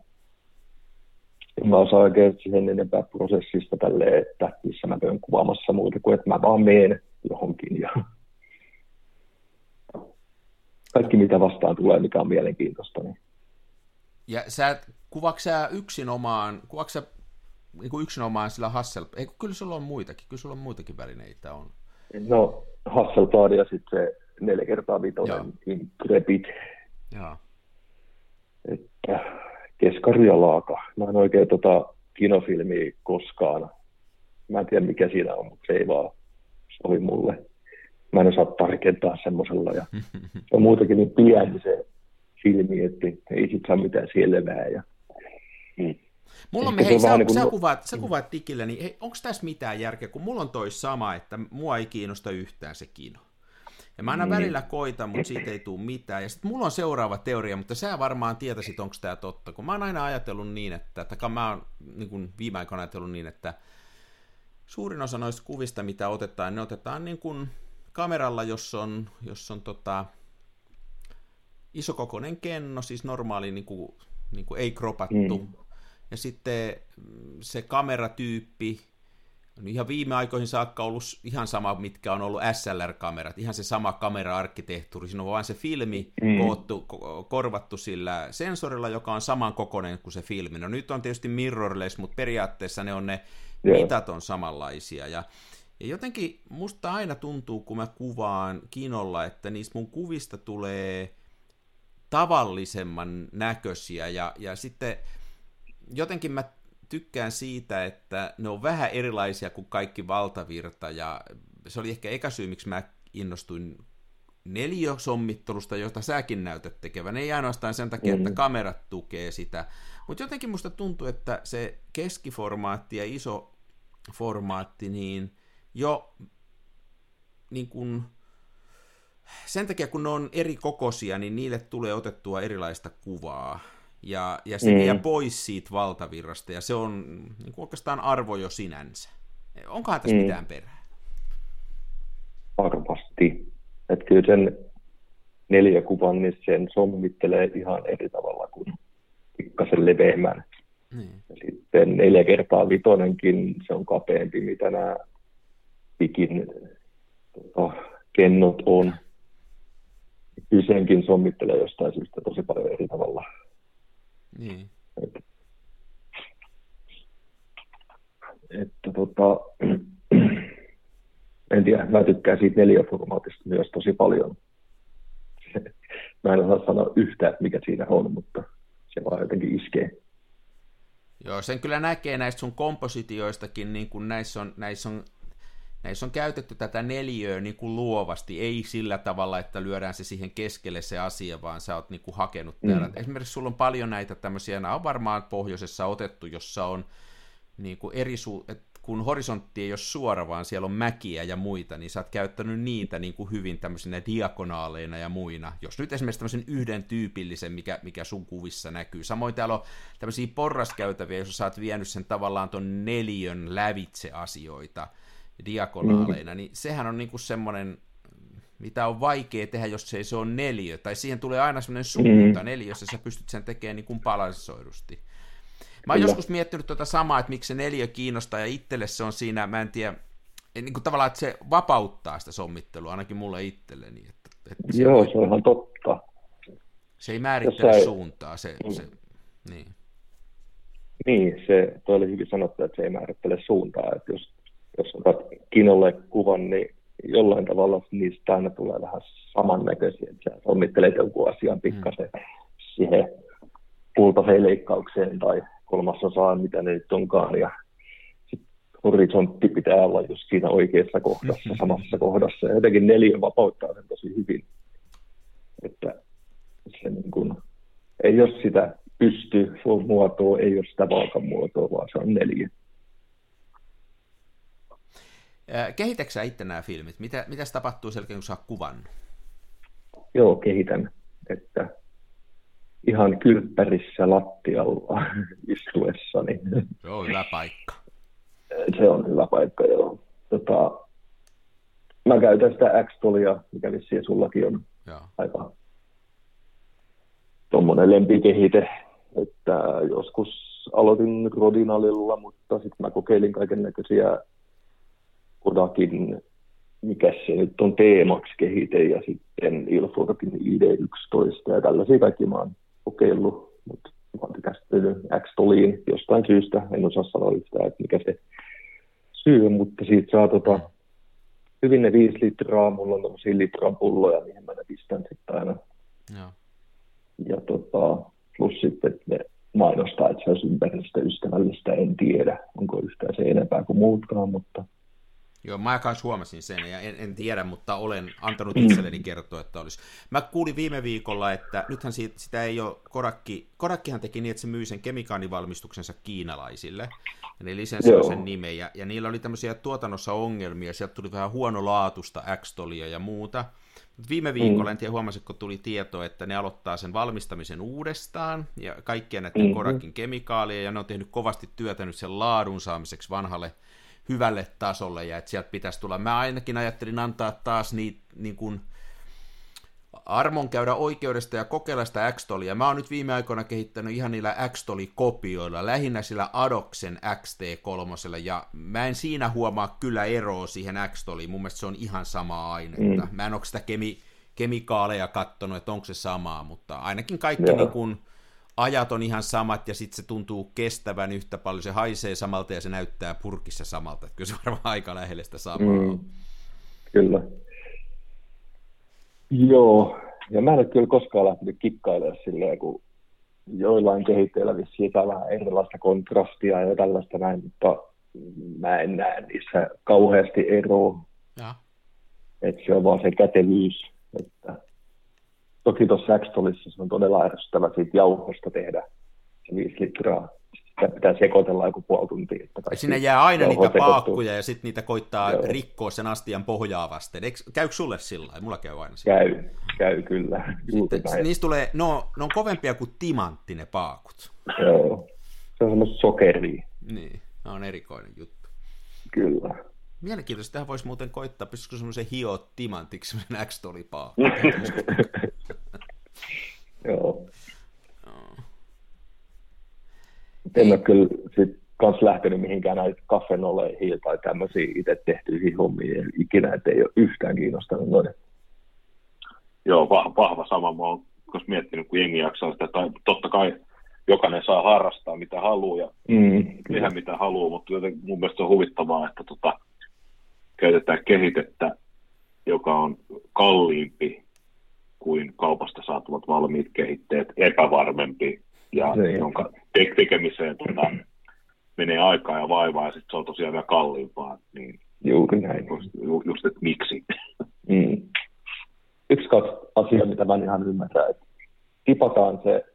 en mä osaa oikein siihen enempää prosessista tälleen, että missä mä käyn kuvaamassa muuta kuin, että mä vaan meen johonkin. Ja kaikki, mitä vastaan tulee, mikä on mielenkiintoista, niin ja sä, kuvaatko sä yksinomaan, kuvaatko sä niin kuin yksinomaan sillä Hasselblad, eikö kyllä sulla on muitakin, kyllä sulla on muitakin välineitä on. No Hasselblad ja sitten se neljä kertaa vitoinen Intrepid. Joo. Että keskari ja laaka. Mä en oikein tota kinofilmiä koskaan. Mä en tiedä mikä siinä on, mutta se ei vaan sovi mulle. Mä en osaa tarkentaa semmoisella ja, ja muutenkin niin pieni se filmi, että ei sit saa mitään selvää. Ja... Mm. Mulla on, hei, sä, niin kuin... sä, kuvaat, sä kuvaat digillä, niin hei, onko tässä mitään järkeä, kun mulla on toi sama, että mua ei kiinnosta yhtään se kino. Ja mä aina mm. välillä koitan, mutta siitä ei tule mitään. Ja sitten mulla on seuraava teoria, mutta sä varmaan tietäisit, onko tämä totta, kun mä oon aina ajatellut niin, että, tai mä oon niin kuin viime aikoina ajatellut niin, että suurin osa noista kuvista, mitä otetaan, ne otetaan niin kuin kameralla, jos on, jos on tota... isokokoinen kenno, siis normaali, niin kuin, niin kuin ei kropattu. Mm. Ja sitten se kameratyyppi on ihan viime aikoihin saakka ollut ihan sama, mitkä on ollut S L R-kamerat, ihan se sama kamera-arkkitehtuuri, siinä on vain se filmi mm. koottu, korvattu sillä sensorilla, joka on samankokoinen kuin se filmi. No nyt on tietysti mirrorless, mutta periaatteessa ne on ne yeah. mitat on samanlaisia, ja Ja jotenkin musta aina tuntuu, kun mä kuvaan kinolla, että niistä mun kuvista tulee tavallisemman näköisiä, ja, ja sitten jotenkin mä tykkään siitä, että ne on vähän erilaisia kuin kaikki valtavirta, ja se oli ehkä eka syy, miksi mä innostuin neliösommittelusta, jota säkin näytät tekevän, ei ainoastaan sen takia, mm-hmm. että kamerat tukee sitä, mutta jotenkin musta tuntuu, että se keskiformaatti ja iso formaatti, niin jo niin kun, sen takia, kun ne on eri kokoisia, niin niille tulee otettua erilaista kuvaa, ja, ja se mm. jää pois siitä valtavirrasta, ja se on niin oikeastaan arvo jo sinänsä. Onkohan tässä mm. mitään perää? Varmasti. Että kyllä sen neljäkuvan, niin sen sommittelee ihan eri tavalla kuin pikkasen leveämmän. Mm. Sitten neljä kertaa vitonenkin, se on kapeampi, mitä nämä pikin tota, kennot on. Useinkin sommittelee jostain syystä tosi paljon eri tavalla. Niin. Et, että tota, en tiedä, mä tykkään siitä neliöformaatista myös tosi paljon. Mä en osaa sanoa yhtään, mikä siinä on, mutta se vaan jotenkin iskee. Joo, sen kyllä näkee näistä sun kompositioistakin, niin kun näissä on, näissä on Näissä on käytetty tätä neliöä niin kuin luovasti, ei sillä tavalla, että lyödään se siihen keskelle se asia, vaan sä oot niin kuin hakenut täällä. Mm. Esimerkiksi sulla on paljon näitä tämmöisiä, nämä on varmaan pohjoisessa otettu, jossa on niin kuin eri, su- et kun horisontti ei ole suora, vaan siellä on mäkiä ja muita, niin sä oot käyttänyt niitä niin kuin hyvin tämmöisinä diagonaaleina ja muina. Jos nyt esimerkiksi tämmöisen yhden tyypillisen, mikä, mikä sun kuvissa näkyy. Samoin täällä on tämmöisiä porraskäytäviä, jos sä oot vienyt sen tavallaan ton neliön lävitse asioita diagonaaleina, niin sehän on niinku semmoinen, mitä on vaikea tehdä, jos se ei se ole neliö, tai siihen tulee aina semmoinen suunta mm. neliössä, sä pystyt sen tekemään niinku balansoidusti. Mä oon Kyllä. joskus miettinyt tuota samaa, että miksi se neliö kiinnostaa, ja itselle se on siinä, mä en tiedä, niinku tavallaan, että se vapauttaa sitä sommittelua, ainakin mulle itselleni. Että, että se Joo, voi... se on ihan totta. Se ei määrittele ei... suuntaa, se, mm. se niin. Niin, se, toi oli hyvin sanottu, että se ei määrittele suuntaa, että jos Jos otat kinolle kuvan, niin jollain tavalla niistä aina tulee vähän samannäköisiä. Sä sommittelet jonkun asian pikkasen mm. siihen kultaiseen leikkaukseen tai kolmasosaan, mitä ne nyt onkaan. Ja sit horisontti pitää olla just siinä oikeassa kohdassa, mm. samassa kohdassa. Ja jotenkin neliö vapauttaa sen tosi hyvin. Että se niin kun, ei ole sitä pystymuotoa, ei ole sitä valkamuotoa, vaan se on neliö. Kehitätkö sä itse nämä filmit? Mitä, mitäs tapahtuu selkeä, kun sä oot kuvannut? Joo, kehitän. Että ihan kylppärissä lattialla istuessani. Se on hyvä paikka. Se on hyvä paikka, joo. Tota, mä käytän sitä X-Tolia, mikä vissiin sullakin on joo. aika tuommoinen lempikehite. Että joskus aloitin Rodinalilla, mutta sitten mä kokeilin kaiken näköisiä Kodakin, mikä se nyt on teemaksi kehite, ja sitten Ilfortin I D yksitoista ja tällaisia kaikki mä oon kokeillut, mutta mä oon tykästynyt X-Toliin jostain syystä, en osaa sanoa sitä, että mikä se syy, mutta siitä saa tota, hyvin ne viisi litraa, mulla on tommosia litran pulloja, mihin mä ne pistän sitten aina. Ja, ja tota, plus sitten ne mainostaa, että se olisi ympäristö ystävällistä, en tiedä, onko yhtään se enempää kuin muutkaan, mutta joo, mä kanssa huomasin sen, ja en, en tiedä, mutta olen antanut itselleni kertoa, että olisi. Mä kuulin viime viikolla, että nythän siitä, sitä ei ole, Kodakki, Kodakkihan teki niin, että se myi sen kemikaanivalmistuksensa kiinalaisille, ja ne lisenssivät sen nimen, ja, ja niillä oli tämmöisiä tuotannossa ongelmia, sieltä tuli vähän huonolaatusta X-Tolia ja muuta. Mut viime viikolla, en tiedä huomasitko, tuli tieto, että ne aloittaa sen valmistamisen uudestaan, ja kaikkia näiden mm-hmm. Kodakin kemikaaleja, ja ne on tehnyt kovasti työtä nyt sen laadun saamiseksi vanhalle, hyvälle tasolle, ja että sieltä pitäisi tulla. Mä ainakin ajattelin antaa taas niitä niin kuin armon käydä oikeudesta ja kokeilla sitä X-Tolia. Mä oon nyt viime aikoina kehittänyt ihan niillä X-Toli-kopioilla, lähinnä sillä Adoxen X T kolme, ja mä en siinä huomaa kyllä eroa siihen X-Toliin. Mun mielestä se on ihan samaa ainetta. Mm. Mä en ole sitä kemi- kemikaaleja katsonut, että onko se samaa, mutta ainakin kaikki niin kun ajat on ihan samat, ja sitten se tuntuu kestävän yhtä paljon. Se haisee samalta, ja se näyttää purkissa samalta. Että kyllä se varmaan aika lähelle sitä samaa. Mm. Kyllä. Joo, ja mä en ole kyllä koskaan lähtenyt kikkailemaan silleen, kun joillain kehitteillä vissiin vähän erilaista kontrastia ja tällaista näin, mutta mä en näe niissä kauheasti eroa. Että se on vaan se kätevyys. Että toki tuossa X-Tolissa se on todella ärsyttävä siitä jauhosta tehdä se viisi litraa. Sitä pitää sekoitella joku puoli tuntia. Siinä jää aina niitä sekoittuu. Paakkuja ja sitten niitä koittaa Joo. rikkoa sen astian pohjaa vasten. Eikö, käykö sulle sillä lailla? Mulla käy aina sillä lailla. Käy, käy kyllä. Sitten, niistä tulee, no, ne on kovempia kuin timantti ne paakut. Joo, se on semmoista sokeria. Niin, ne on erikoinen juttu. Kyllä. Mielenkiintoista, tähän voisi muuten koittaa, pistäisikö semmoisen hiot timantiksi semmoisen X-Toli-paakku. Joo. En ole kyllä sit kans lähtenyt mihinkään näitä kaffenoleihin tai tämmöisiä itse tehtyihin hommia ikinä, ettei ole yhtään kiinnostanut noin. Joo, vahva sama. Mä oon miettinyt, kun jengi jaksaa sitä, tai totta kai jokainen saa harrastaa mitä haluaa ja mm, tehdä mitä haluaa, mutta jotenkin mun mielestä on huvittavaa, että tota, käytetään kehitettä, joka on kalliimpi kuin kaupasta saatavat valmiit kehitteet, epävarmempi. Ja jonka tekemiseen tuota, menee aikaa ja vaivaa, ja sitten se on tosiaan vielä kalliimpaa. Niin juuri näin. Just, just että miksi. Mm. Yksi kaksi asiaa, mitä mä en ihan ymmärrä, että tipataan se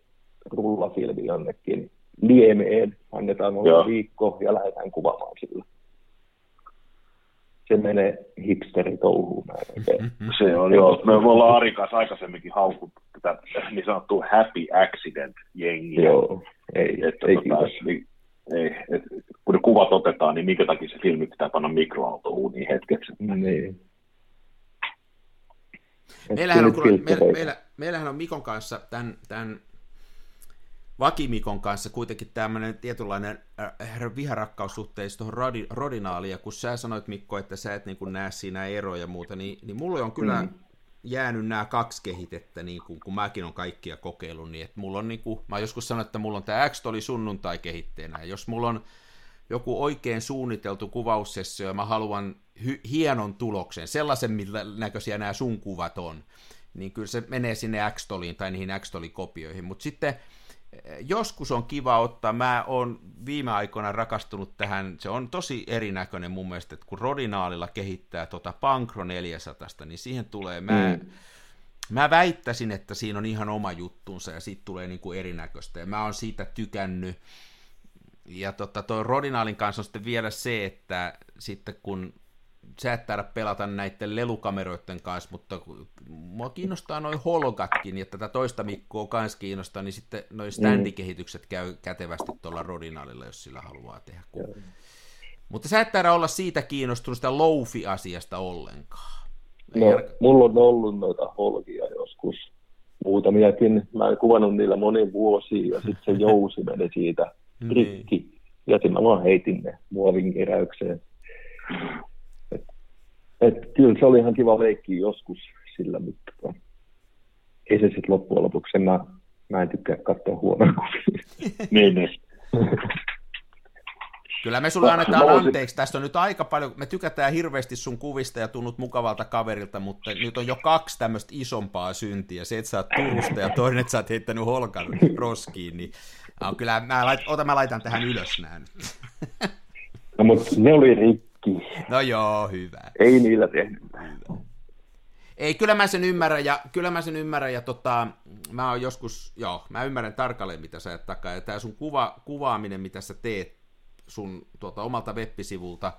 rullafilmi jonnekin liemeen, annetaan olla Joo. viikko ja lähdetään kuvaamaan sillä. Se menee hipsteritouhuun. Se on joo. Me ollaan Ari kanssa aikaisemminkin haukuttu tätä niin sanottua happy accident-jengiä. Joo, ei, että ei tota, niin, ei, et, kun ne kuvat otetaan, niin minkä takia se filmi pitää panna mikroaaltouun niin hetkeksi. Niin. Meillähän on, meillä, meillä, meillähän on Mikon kanssa tämän... tämän Vakimikon kanssa kuitenkin tämmöinen tietynlainen viharakkaussuhteissa tuohon Rodinaaliin, ja kun sä sanoit, Mikko, että sä et niin kuin näe siinä eroja ja muuta, niin, niin mulle on kyllä mm-hmm. jäänyt nämä kaksi kehitettä, niin kuin, kun mäkin olen kaikkia kokeillut, niin että mulla on niin kuin, mä joskus sanon, että mulla on tämä X-Toli sunnuntai kehitteenä, ja jos mulla on joku oikein suunniteltu kuvaussessio, ja mä haluan hy- hienon tuloksen, sellaisen, millä näköisiä nämä sun kuvat on, niin kyllä se menee sinne X-Toliin tai niihin X-Toli-kopioihin, mutta sitten joskus on kiva ottaa, mä oon viime aikoina rakastunut tähän, se on tosi erinäköinen mun mielestä, että kun Rodinaalilla kehittää tuota Pankro neljäsataa, niin siihen tulee, mä, mm. mä väittäisin, että siinä on ihan oma juttunsa ja siitä tulee niin kuin erinäköistä ja mä oon siitä tykännyt. Ja tota, toi Rodinaalin kanssa on sitten vielä se, että sitten kun sä et taida pelata näiden lelukameroiden kanssa, mutta mua kiinnostaa noin holgatkin, ja tätä toista Mikkoa kanssa kiinnostaa, niin sitten noin standikehitykset käy kätevästi tuolla Rodinalilla, jos sillä haluaa tehdä. Kun... Mutta sä et taida olla siitä kiinnostunut sitä loufi-asiasta ollenkaan. No, järke... mulla on ollut noita holgia joskus, muutamiakin. Mä en kuvannut niillä monen vuosia, ja sitten se jousi meni siitä rikki, ja sitten mä vaan heitin ne muovin keräykseen. Että kyllä se oli ihan kiva leikkiä joskus sillä, mutta ei se sitten loppujen lopuksi. Mä, mä en tykkää katsoa huonoa kuvia. Niin, niin. Kyllä me sulle annetaan anteeksi. Tässä on nyt aika paljon, me tykätään hirveästi sun kuvista ja tunnut mukavalta kaverilta, mutta nyt on jo kaksi tämmöistä isompaa syntiä. Se, että sä oot Turusta ja toinen, että sä oot heittänyt Holkan roskiin, niin no, kyllä mä, lait, ota, mä laitan tähän ylös nää nyt. No mutta ne oli riittää. No joo, hyvä. Ei niillä tehnyt. Ei, kyllä mä sen ymmärrän, ja kyllä mä sen ymmärrän, ja tota, mä oon joskus, joo, mä ymmärrän tarkalleen, mitä sä et takaa, ja tää sun kuva, kuvaaminen, mitä sä teet sun tuota, omalta web-sivulta,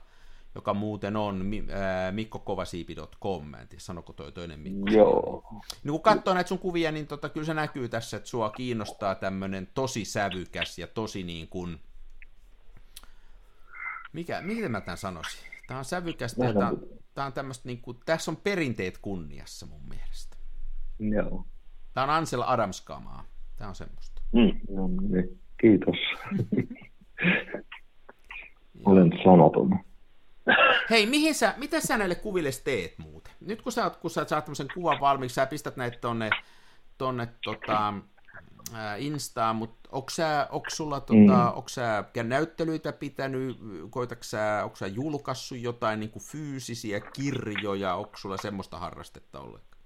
joka muuten on äh, mikko kovasiipi piste com, en tiedä, sanoko toi toinen Mikko? Joo. Niin kun katsoo näitä sun kuvia, niin tota, kyllä se näkyy tässä, että sua kiinnostaa tämmönen tosi sävykäs ja tosi niin kuin, Mikä, miten mä tämän sanoisin? Tämä on sävykästä, tämä on, on tämmöistä, niin kuin, tässä on perinteet kunniassa mun mielestä. Joo. Tämä on Ansel Adams-kamaa. Tämä on semmoista. Mm, no niin. Kiitos. Olen sanaton. Hei, mihin sä, mitä sä näille kuville teet muuten? Nyt kun sä oot, kun sä saat tämmöisen kuvan valmiiksi, sä pistät näitä tonne, tonne tota, Instaan, mutta onko sä, onko sulla, tota, onko sä näyttelyitä pitänyt, koitatko sä, onko sä julkaissut jotain niin kuin fyysisiä kirjoja, onko sulla semmoista harrastetta ollenkaan?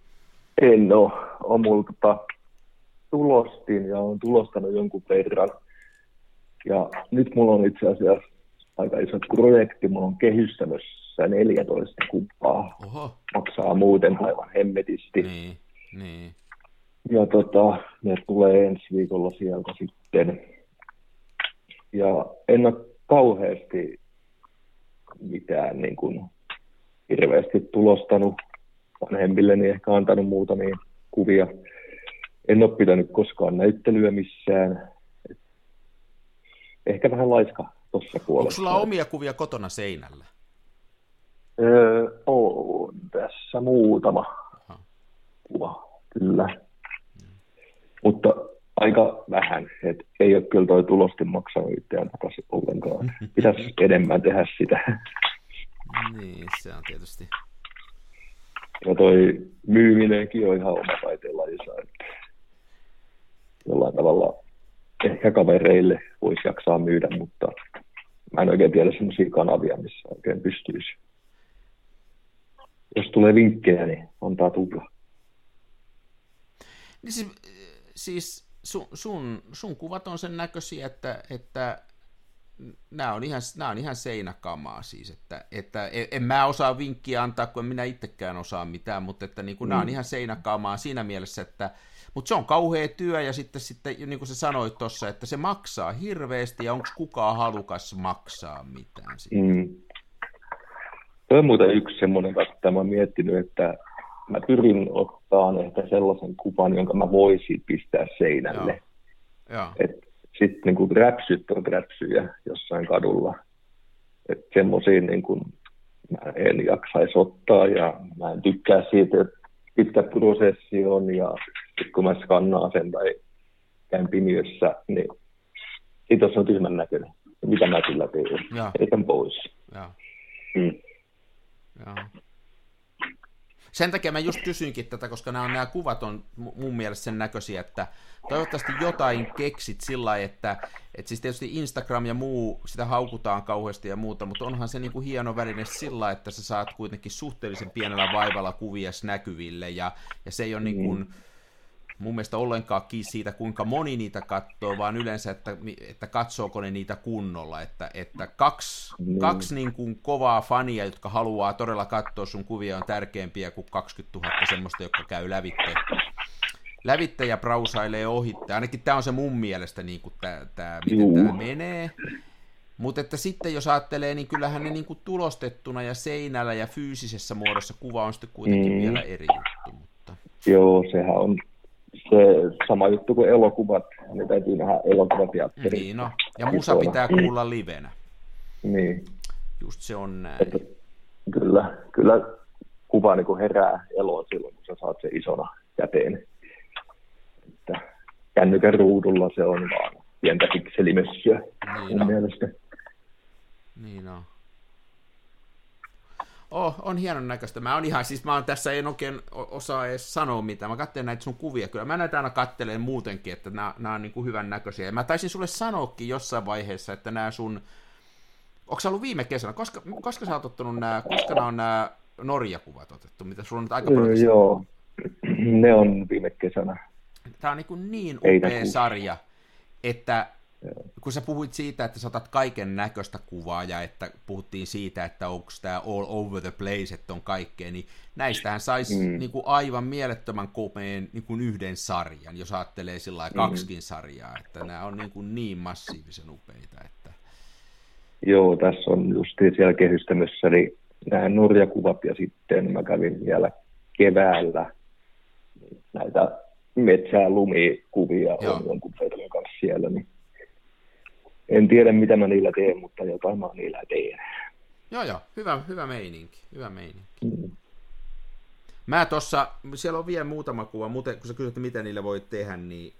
En ole, on mulla tota, tulostin ja on tulostanut jonkun verran, ja nyt mulla on itse asiassa aika iso projekti, mulla on kehystämössä neljätoista kuppaa. Oho. Maksaa muuten aivan hemmetisti. Niin, niin. Ja tota, ne tulee ensi viikolla sieltä sitten. Ja en ole kauheasti mitään niin kuin hirveästi tulostanut, vanhemmilleni ehkä antanut muutamia kuvia. En ole pitänyt koskaan näyttelyä missään. Et ehkä vähän laiska tuossa puolesta. Onko sulla omia kuvia kotona seinällä? Öö, on tässä muutama Aha. kuva, kyllä. Mutta aika vähän, että ei ole kyllä toi tulosti maksanut itseään takaisin ollenkaan. Pitäisi enemmän tehdä sitä. Niin, se on tietysti. Ja toi myyminenkin on ihan oma taiteen lajissa. Jollain tavalla ehkä kavereille voisi jaksaa myydä, mutta mä en oikein tiedä semmoisia kanavia, missä oikein pystyisi. Jos tulee vinkkejä, niin antaa tulla. Niin siis... Siis sun, sun, sun kuvat on sen näköisiä, että, että nämä on ihan, nämä on ihan seinäkamaa siis, että, että en mä osaa vinkkiä antaa, kun en minä itsekään osaa mitään, mutta että niin kuin mm. nämä on ihan seinäkamaa siinä mielessä, että mutta se on kauhea työ ja sitten, sitten niin kuin sä sanoit tuossa, että se maksaa hirveästi ja onko kukaan halukas maksaa mitään siitä? Mm. Tuo on muuten yksi semmoinen, että mä oon miettinyt, että mä pyrin ottaa ehkä sellaisen kuvan, jonka mä voisin pistää seinälle. Sitten niinku räpsyt on räpsyjä jossain kadulla. Että semmosia niinku mä en jaksaisi ottaa ja mä en tykkää siitä, että pitkä prosessi on ja sit kun mä skannaan sen tai käyn pimiössä, niin siitä on tyhmän näköinen. Mitä mä sillä teen? Heitän pois. Joo. Mm. Joo. Sen takia mä just kysyinkin tätä, koska nämä, on, nämä kuvat on mun mielestä sen näköisiä, että toivottavasti jotain keksit sillä lailla, että, että siis tietysti Instagram ja muu, sitä haukutaan kauheasti ja muuta, mutta onhan se niin kuin hieno väline sillä lailla, että sä saat kuitenkin suhteellisen pienellä vaivalla kuvia näkyville ja, ja se ei ole niin kuin mun mielestä ollenkaan kiinni siitä, kuinka moni niitä katsoo, vaan yleensä, että, että katsooko ne niitä kunnolla, että, että kaksi, mm. kaksi niin kuin kovaa fania, jotka haluaa todella katsoa sun kuvia, on tärkeämpiä kuin kaksikymmentätuhatta semmoista, jotka käy lävitte, lävitte ja brausailee ohitte. Ainakin tämä on se mun mielestä, niin kuin tää, tää, miten tämä menee. Mutta että sitten jos ajattelee, niin kyllähän ne niin kuin tulostettuna ja seinällä ja fyysisessä muodossa kuva on sitten kuitenkin mm. vielä eri juttu. Mutta... Joo, sehän on. Se sama juttu kuin elokuvat, ne täytyy nähdä elokuvateatterissa. Niin no, ja musa pitää kuulla livenä. Niin. Just se on näin. Että kyllä, kyllä kuva niin kuin herää eloon silloin, kun sä saat sen isona käteen. Että kännykän ruudulla se on vaan pientä pikselimössyä niin mun mielestä. Niin on. Oh, on hienon näköistä. Mä on ihan, siis mä on tässä, en oikein osaa edes sanoa mitään. Mä katselen näitä sun kuvia kyllä. Mä näitä aina katselen muutenkin, että nämä, nämä on niin kuin hyvän näköisiä. Ja mä taisin sulle sanoakin jossain vaiheessa, että nämä sun... Onko sä ollut viime kesänä? Koska, koska sä oot ottanut nämä, koska nämä on nämä Norja-kuvat otettu? Mitä sulla on aika paljon? Joo, ne on viime kesänä. Tää on niin, kuin niin upea sarja, että... Kun sä puhuit siitä, että sä otat kaiken näköistä kuvaa ja että puhuttiin siitä, että onko tämä all over the place, että on kaikkea, niin näistähän saisi mm. niinku aivan mielettömän komeen niinku yhden sarjan, jos ajattelee sillä lailla kaksikin sarjaa, että nämä on niinku niin massiivisen upeita. Että... Joo, tässä on justiin siellä kehystämössä, niin nämä Norja-kuvat ja sitten mä kävin vielä keväällä näitä metsälumikuvia on jonkun pöydän kanssa siellä, niin en tiedä, mitä mä niillä teen, mutta jotain mä niillä teen. Joo, joo. Hyvä, hyvä meininki. Hyvä meininki. Mm. Mä tossa, siellä on vielä muutama kuva, muuten kun sä kysyt, mitä niille voi tehdä, niin,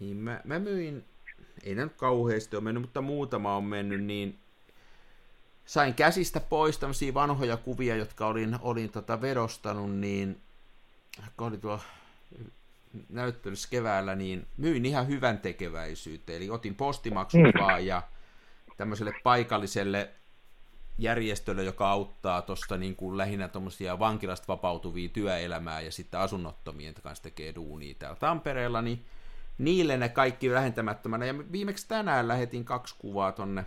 niin mä, mä myin, ei nää nyt kauheasti ole mennyt, mutta muutama on mennyt, niin sain käsistä pois tämmöisiä vanhoja kuvia, jotka olin, olin tota vedostanut, niin kun oli tuolla näyttelyssä keväällä, niin myin ihan hyvän tekeväisyyteen, eli otin postimaksun vaan ja tämmöiselle paikalliselle järjestölle, joka auttaa tuosta niin kuin lähinnä tuommoisia vankilasta vapautuvia työelämää ja sitten asunnottomien kanssa tekee duunia täällä Tampereella, niin niille ne kaikki vähentämättömänä. Ja viimeksi tänään lähetin kaksi kuvaa tonne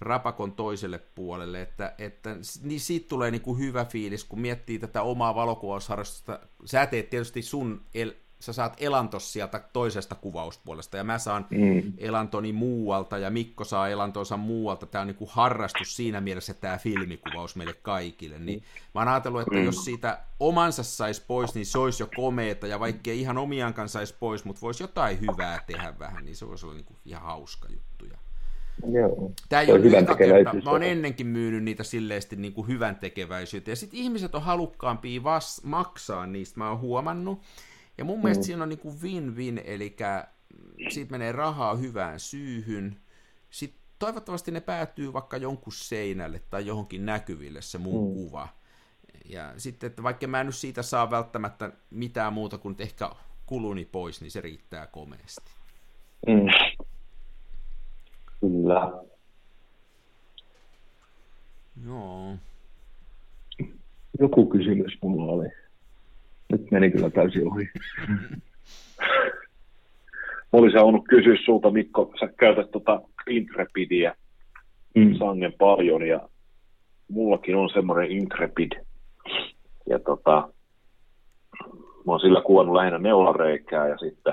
Rapakon toiselle puolelle, että, että niin siitä tulee niin kuin hyvä fiilis, kun miettii tätä omaa valokuvausharrastusta. Sä teet tietysti sun, el, sä saat elantos sieltä toisesta kuvauspuolesta, ja mä saan mm. elantoni muualta, ja Mikko saa elantonsa muualta. Tämä on niin kuin harrastus siinä mielessä, tämä filmikuvaus meille kaikille. Niin mä oon ajatellut, että jos siitä omansa saisi pois, niin se olisi jo komeeta, ja vaikkei ihan omiankaan saisi pois, mutta voisi jotain hyvää tehdä vähän, niin se voisi olla niin kuin ihan hauska juttu. Joo. Tämä ei ole hyvän tekeväisyyttä. Mä oon ennenkin myynyt niitä silleesti niin kuin hyvän tekeväisyyttä. Ja sitten ihmiset on halukkaampia vas- maksaa niistä, mä oon huomannut. Ja mun mm. mielestä siinä on niin kuin win-win, eli siitä menee rahaa hyvään syyhyn. Sitten toivottavasti ne päätyy vaikka jonkun seinälle tai johonkin näkyville se mun mm. kuva. Ja sitten, että vaikka mä en nyt siitä saa välttämättä mitään muuta kuin ehkä kuluni pois, niin se riittää komeasti. Mm. Kyllä. Joo. Joku kysymys mulla oli. Nyt meni kyllä täysin ohi. Mä olisin halunnut kysyä sulta, Mikko, sä käytät tota Intrepidiä mm. sangen paljon, ja mullakin on semmoinen Intrepid. Ja tota, mä oon sillä kuvannut lähinnä neulareikää, ja sitten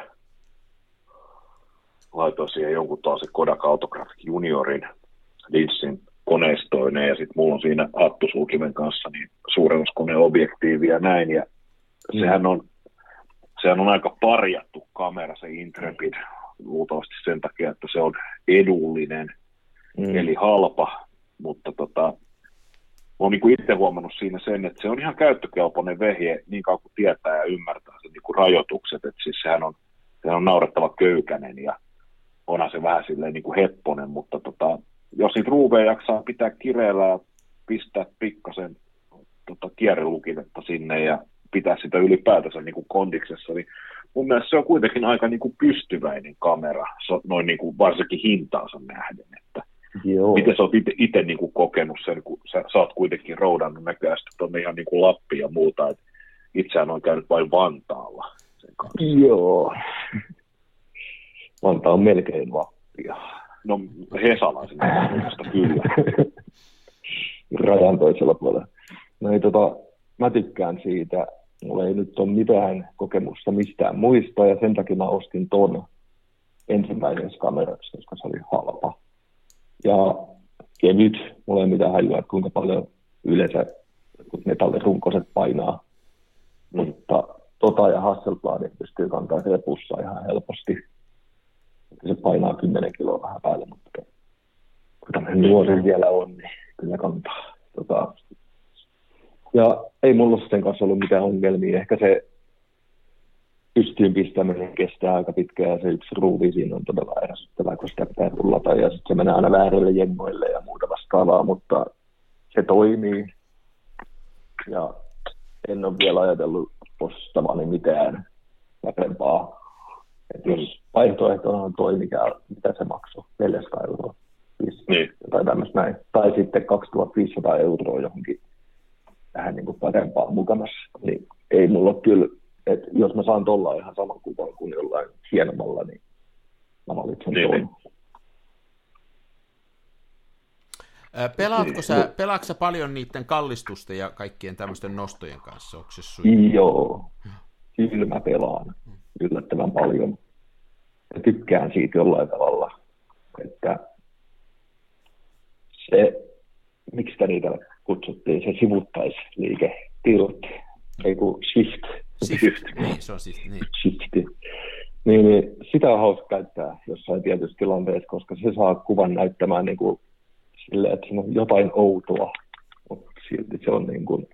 laitoin siihen jonkun taas se Kodak Autograph Juniorin linssin koneistoineen, ja sitten mulla on siinä hattusulkimen kanssa niin suurennuskoneobjektiivi ja näin, ja mm. sehän, on, sehän on aika parjattu kamera se Intrepid, luultavasti sen takia, että se on edullinen, mm. eli halpa, mutta tota, olen niin kuin itse huomannut siinä sen, että se on ihan käyttökelpoinen vehje niin kauan kuin tietää ja ymmärtää sen niin kuin rajoitukset, että siis sehän on, sehän on naurettava köykänen ja onhan se vähän silleen niin kuin hepponen, mutta tota, jos niitä ruuveja jaksaa pitää kireellä ja pistää pikkasen tota, kierrelukitetta sinne ja pitää sitä ylipäätänsä niin kuin kondiksessa, niin mun mielestä se on kuitenkin aika niin kuin pystyväinen kamera, noin niin kuin varsinkin hintaansa nähden. Että miten sä oot itse niin kuin kokenut sen, kun sä, sä oot kuitenkin roudannut näköisesti tuonne ihan niin kuin Lappiin ja muuta, että itseään on käynyt vain Vantaalla sen kanssa. Joo. Vantaa on melkein Lappia. No hesalaisen kanssa kyllä. Rajan toisella puolella. No ei tota, mä tykkään siitä. Mulla ei nyt ole mitään kokemusta mistään muista ja sen takia mä ostin ton ensimmäisessä kamerassa, koska se oli halpa. Ja kevyt, mulla ei mitään hajua, kuinka paljon yleensä metallirunkoset painaa. Mm. Mutta tota ja Hasselbladin pystyy kantaa siellä pussaa ihan helposti. Se painaa kymmenen kiloa vähän päälle, mutta kun tämmöinen nuori vielä on, niin kyllä kantaa. Tota. Ja ei mulla sen kanssa ollut mitään ongelmia. Ehkä se pystyyn pistäminen kestää aika pitkään ja se yksi ruuvi siinä on todella ärsyttävää, kun sitä pitää rullata. Ja sitten se menee aina väärille jengoille ja muuta vastaavaa, mutta se toimii. Ja en ole vielä ajatellut postavani mitään parempaa. Että jos vaihtoehtona on toi, mikä, mitä se maksoi, neljäsataa euroa niin. Tai tämmöistä näin. Tai sitten kaksituhattaviisisataa euroa johonkin vähän niin kuin parempaan mukamassa. Niin ei mulla ole kyllä, että jos mä saan tuolla ihan saman kuvan kuin jollain hienommalla, niin mä valitsen niin, tuon. Niin. Pelaatko sä, pelaatko sä paljon niiden kallistusten ja kaikkien tämmöisten nostojen kanssa? Onko se suuri? Joo, kyllä mä pelaan. Yllättävän paljon. Ja tykkään siitä jollain tavalla, että se, miksi sitä niitä kutsuttiin, se sivuttaisliike, tilt, ei kun shift. Shift, shift. Niin, se on shift. Niin. Shift. Niin, sitä on hauska käyttää jossain tietyssä tilanteessa, koska se saa kuvan näyttämään niin kuin silleen, että siinä on jotain outoa, mutta silti se on niin kuin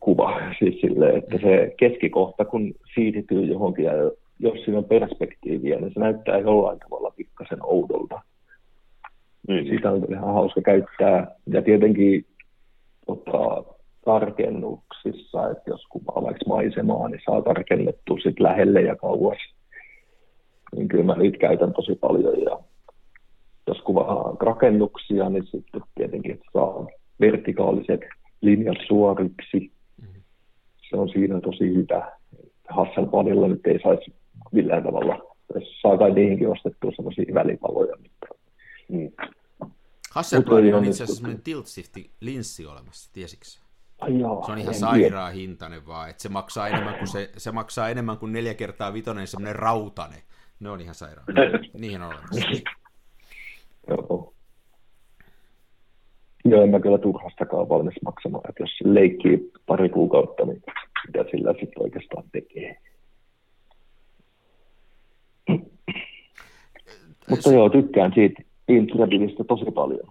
kuva, siis silleen, että se keskikohta, kun siirtyy johonkin, ja jos siinä on perspektiiviä, niin se näyttää jollain tavalla pikkasen oudolta. Niin. Sitä on ihan hauska käyttää, ja tietenkin tota, tarkennuksissa, että jos kuvaa vaikka maisemaa, niin saa tarkennettua sit lähelle ja kauas. Niin kyllä mä niitä käytän tosi paljon, ja jos kuvaa rakennuksia, niin sitten tietenkin saa vertikaaliset linjat suoriksi. Mm-hmm. Se on siinä tosi hyvä. Hasselbladilla nyt ei saisi millään tavalla. Saa kai niihinkin ostettua sellaisia välipaloja. Mm. Hasselbladilla on itse asiassa sellainen tilt-shifti-linssi olemassa, tiesiksä? Joo, se on ihan sairaan hintainen vaan, että se maksaa enemmän kuin, se, se maksaa enemmän kuin neljä kertaa vitonen semmoinen rautainen. Ne on ihan sairaan. Niihin on olemassa. Joo. Joo, en mä kyllä turhastakaan valmis maksamaan, että jos leikkii pari kuukautta, niin mitä sillä sitten oikeastaan tekee. Mutta joo, tykkään siitä Intrepidistä tosi paljon.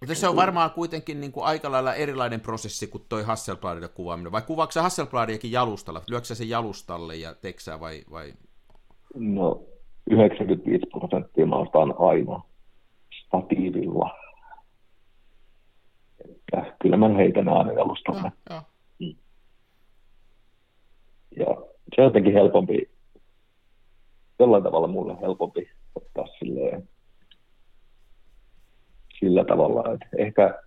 Mutta se on varmaan kuitenkin niin kuin aika lailla erilainen prosessi kuin toi Hasselbladilla kuvaaminen. Vai kuvaatko sä Hasselbladiakin jalustalla? Lyötkö sä sen jalustalle ja teksää vai, vai? No, yhdeksänkymmentäviisi prosenttia mä ostan aina statiivilla. Että kyllä mä heitän aina jalustalle. Ja, ja. Mm. ja se on jotenkin helpompi, jollain tavalla mulle helpompi ottaa silleen. Sillä tavalla, että ehkä,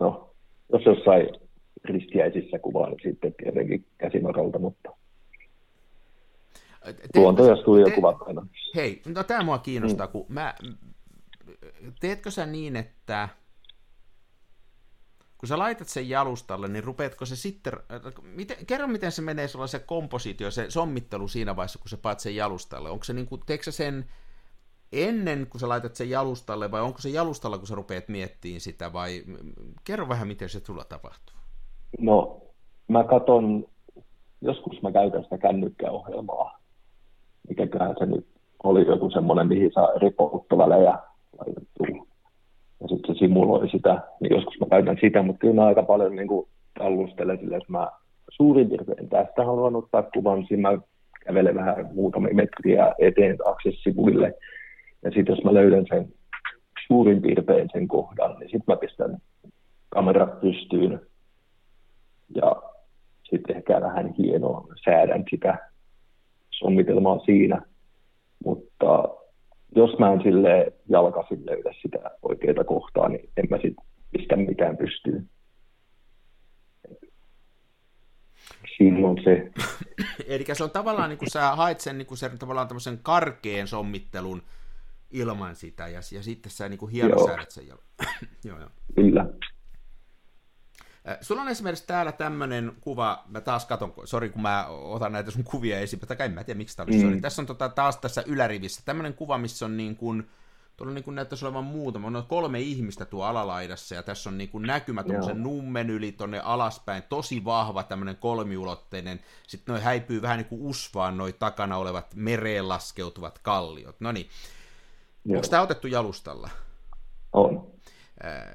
no, jos jossain ristiäisissä kuvaa, niin sitten tietenkin käsimaralta, mutta luontoja studio kuvat aina. Hei, no tämä mua kiinnostaa, mm. kun mä, teetkö sä niin, että kun sä laitat sen jalustalle, niin rupeatko se sitten, miten, kerro miten se menee se kompositio, se sommittelu siinä vaiheessa, kun sä paat sen jalustalle, onko se niin kuin, teetkö sä sen ennen kuin sä laitat sen jalustalle, vai onko se jalustalla, kun sä rupeat miettimään sitä, vai kerro vähän, miten se sulla tapahtuu. No, mä katson, joskus mä käytän sitä kännykkäohjelmaa, mikäköhän se nyt oli joku semmoinen, mihin saa eri polttovälejä laitettua, ja sitten se simuloi sitä, niin joskus mä käytän sitä, mutta kyllä mä aika paljon niin kuin tallustelen sille, että mä suurin piirtein tästä haluan ottaa kuvan, siinä mä kävelen vähän muutamia metriä eteen taakse sivuille. Ja sitten jos mä löydän sen suurin piirtein sen kohdan, niin sitten mä pistän kamerat pystyyn ja sitten ehkä vähän hienoa säädän sitä sommitelmaa siinä. Mutta jos mä en silleen jalkaisin löydä sitä oikeaa kohtaa, niin en mä sitten pistä mitään pystyyn. Silloin se. Eli se on tavallaan, niin kun sä haet sen, niin kun sen tavallaan tämmöisen karkean sommittelun, ilman sitä, ja, ja sitten sä niinku hienosäädät sen. Joo, joo. Kyllä. Sulla on esimerkiksi täällä tämmöinen kuva, mä taas katon, sori kun mä otan näitä sun kuvia esiin, tai en mä tiedä miksi täällä mm. sori. Tässä on tota, taas tässä ylärivissä tämmöinen kuva, missä on niin kuin, tuolla niin kuin näyttäisi olevan muutama, on kolme ihmistä tuo alalaidassa, ja tässä on niin kuin näkymä tuollaisen nummen yli tuonne alaspäin, tosi vahva tämmöinen kolmiulotteinen, sitten noi häipyy vähän niin kuin usvaan noi takana olevat mereen laskeutuvat kalliot, no niin. Onko tämä otettu jalustalla? On.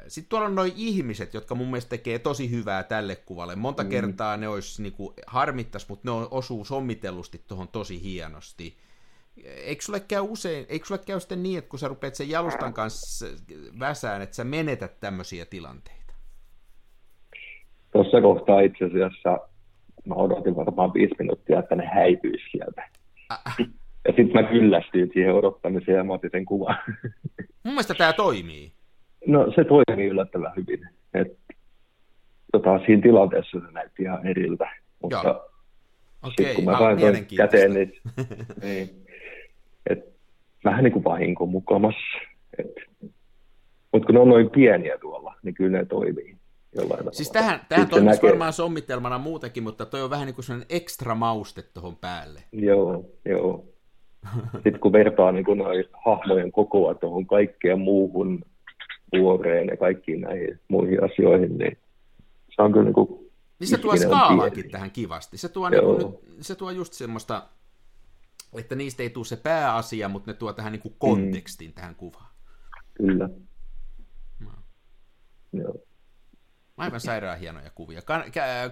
Sitten tuolla on noi ihmiset, jotka mun mielestä tekee tosi hyvää tälle kuvalle. Monta mm. kertaa ne olisi niinku harmittas, mutta ne osuu sommitellusti tuohon tosi hienosti. Eikö sulle käy usein, eikö sulle käy sitten niin, että kun sä rupeat sen jalustan kanssa väsään, että sä menetät tämmöisiä tilanteita? Tuossa kohtaa itse asiassa mä odotin varmaan viisi minuuttia, että ne häipyisi sieltä. Ah. Ja sitten mä kyllästyin siihen odottamiseen ja mä otin sen kuvan. Mun mielestä tämä toimii. No se toimii yllättävän hyvin. Et, tota, siinä tilanteessa se näytti ihan eriltä. Mutta okei, okay. kun mä sain ton käteen, niin, niin et, vähän niin kuin vahinko mukamassa. Mutta kun ne on noin pieniä tuolla, niin kyllä ne toimii. Siis tähän, tähän toimisi varmaan sommittelmana muutakin, mutta toi on vähän niin kuin sellainen ekstra mauste tuohon päälle. Joo, joo. Sitten kun vertaa niin kun hahmojen kokoa tuohon kaikkeen muuhun vuoreen ja kaikkiin näihin muihin asioihin, niin se on kyllä niin kuin... Niin se tuo skaalaankin tähän kivasti. Se tuo, niin kuin, se tuo just semmoista, että niistä ei tule se pääasia, mutta ne tuo tähän niin kuin kontekstiin mm. tähän kuvaan. Kyllä. No. Joo. Aivan sairaan hienoja kuvia. Kan- kä-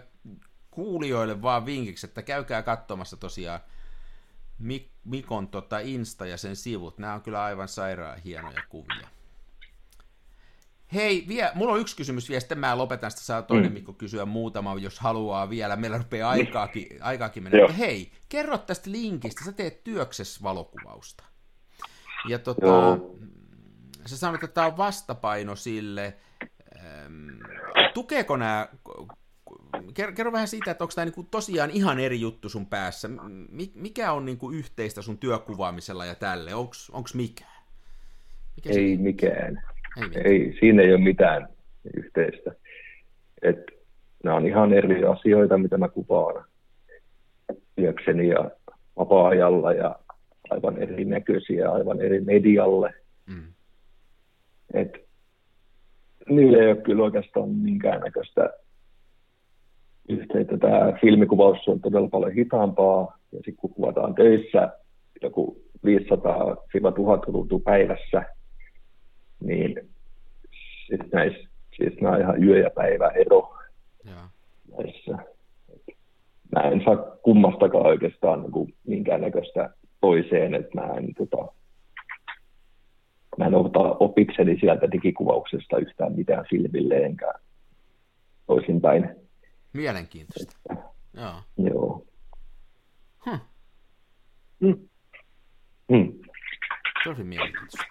kuulijoille vaan vinkiksi, että käykää katsomassa tosiaan Mik, Mikon tota Insta ja sen sivut. Nämä on kyllä aivan sairaan hienoja kuvia. Hei, vie, mulla on yksi kysymys vielä, sitten mä lopetan, sitä saa toinen mm. Mikko kysyä muutama, jos haluaa vielä. Meillä rupeaa aikaakin, aikaakin mennä. Hei, kerro tästä linkistä. Sä teet työksessä valokuvausta. Ja tota, Joo. sä sanoit, että tämä on vastapaino sille. Tukeeko nämä... Kerro vähän siitä, että onko tämä niinku tosiaan ihan eri juttu sun päässä. Mikä on niinku yhteistä sun työkuvaamisella ja tälle? Onko mikään? Mikä ei mikään. Ei mitään. Ei, siinä ei ole mitään yhteistä. Et, nämä on ihan eri asioita, mitä mä kuvaan työkseni ja vapaa-ajalla ja aivan erinäköisiä, aivan eri medialle. Mm. Et, niillä ei ole kyllä oikeastaan minkäännäköistä yhteyttä. Tämä filmikuvaus on todella paljon hitaampaa ja sitten kun kuvataan töissä joku viisisataa tuhatta tuntua päivässä, niin sitten näissä, siis nämä on ihan yö- ja päiväero näissä. Mä en saa kummastakaan oikeastaan niin minkäännäköistä toiseen, että mä en, tota, mä en ota opikseni sieltä digikuvauksesta yhtään mitään filmille enkä toisinpäin. Mielenkiintoista. Että, joo. joo. Hm. Mm. Mm. Tosi mielenkiintoista.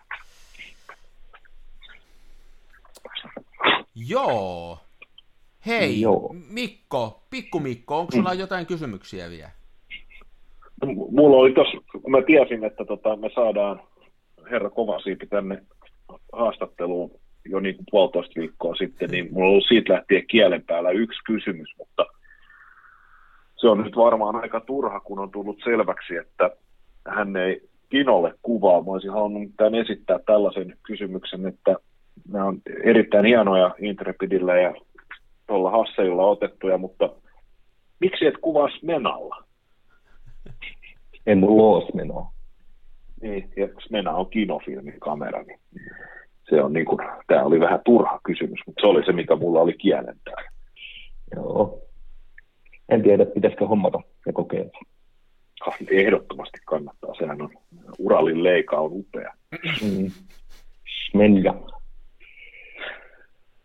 Joo. Hei, Joo. Mikko, pikku Mikko, onko sulla mm. jotain kysymyksiä vielä? Mulla oli tos, kun mä tiesin, että tota, me saadaan herra Kovasiipi tänne haastatteluun jo niin kuin puolitoista viikkoa sitten, niin mulla oli siitä lähtien kielen päällä yksi kysymys, mutta se on nyt varmaan aika turha, kun on tullut selväksi, että hän ei Kinolle kuvaa. Mä olisin halunnut mitään esittää tällaisen kysymyksen, että nämä on erittäin hienoja Intrepidillä ja tuolla Hasseilla otettuja, mutta miksi et kuvaa Smenalla? En mulla ole Smenaa. Niin, ja Smena on kinofilmin kamera, niin se on niin kuin, tämä oli vähän turha kysymys, mutta se oli se, mikä mulla oli kielentää. Joo. En tiedä, pitäisikö hommata ja kokeilla. Ehdottomasti kannattaa, sehän on, Uralin leika on upea. Mm. Smenja.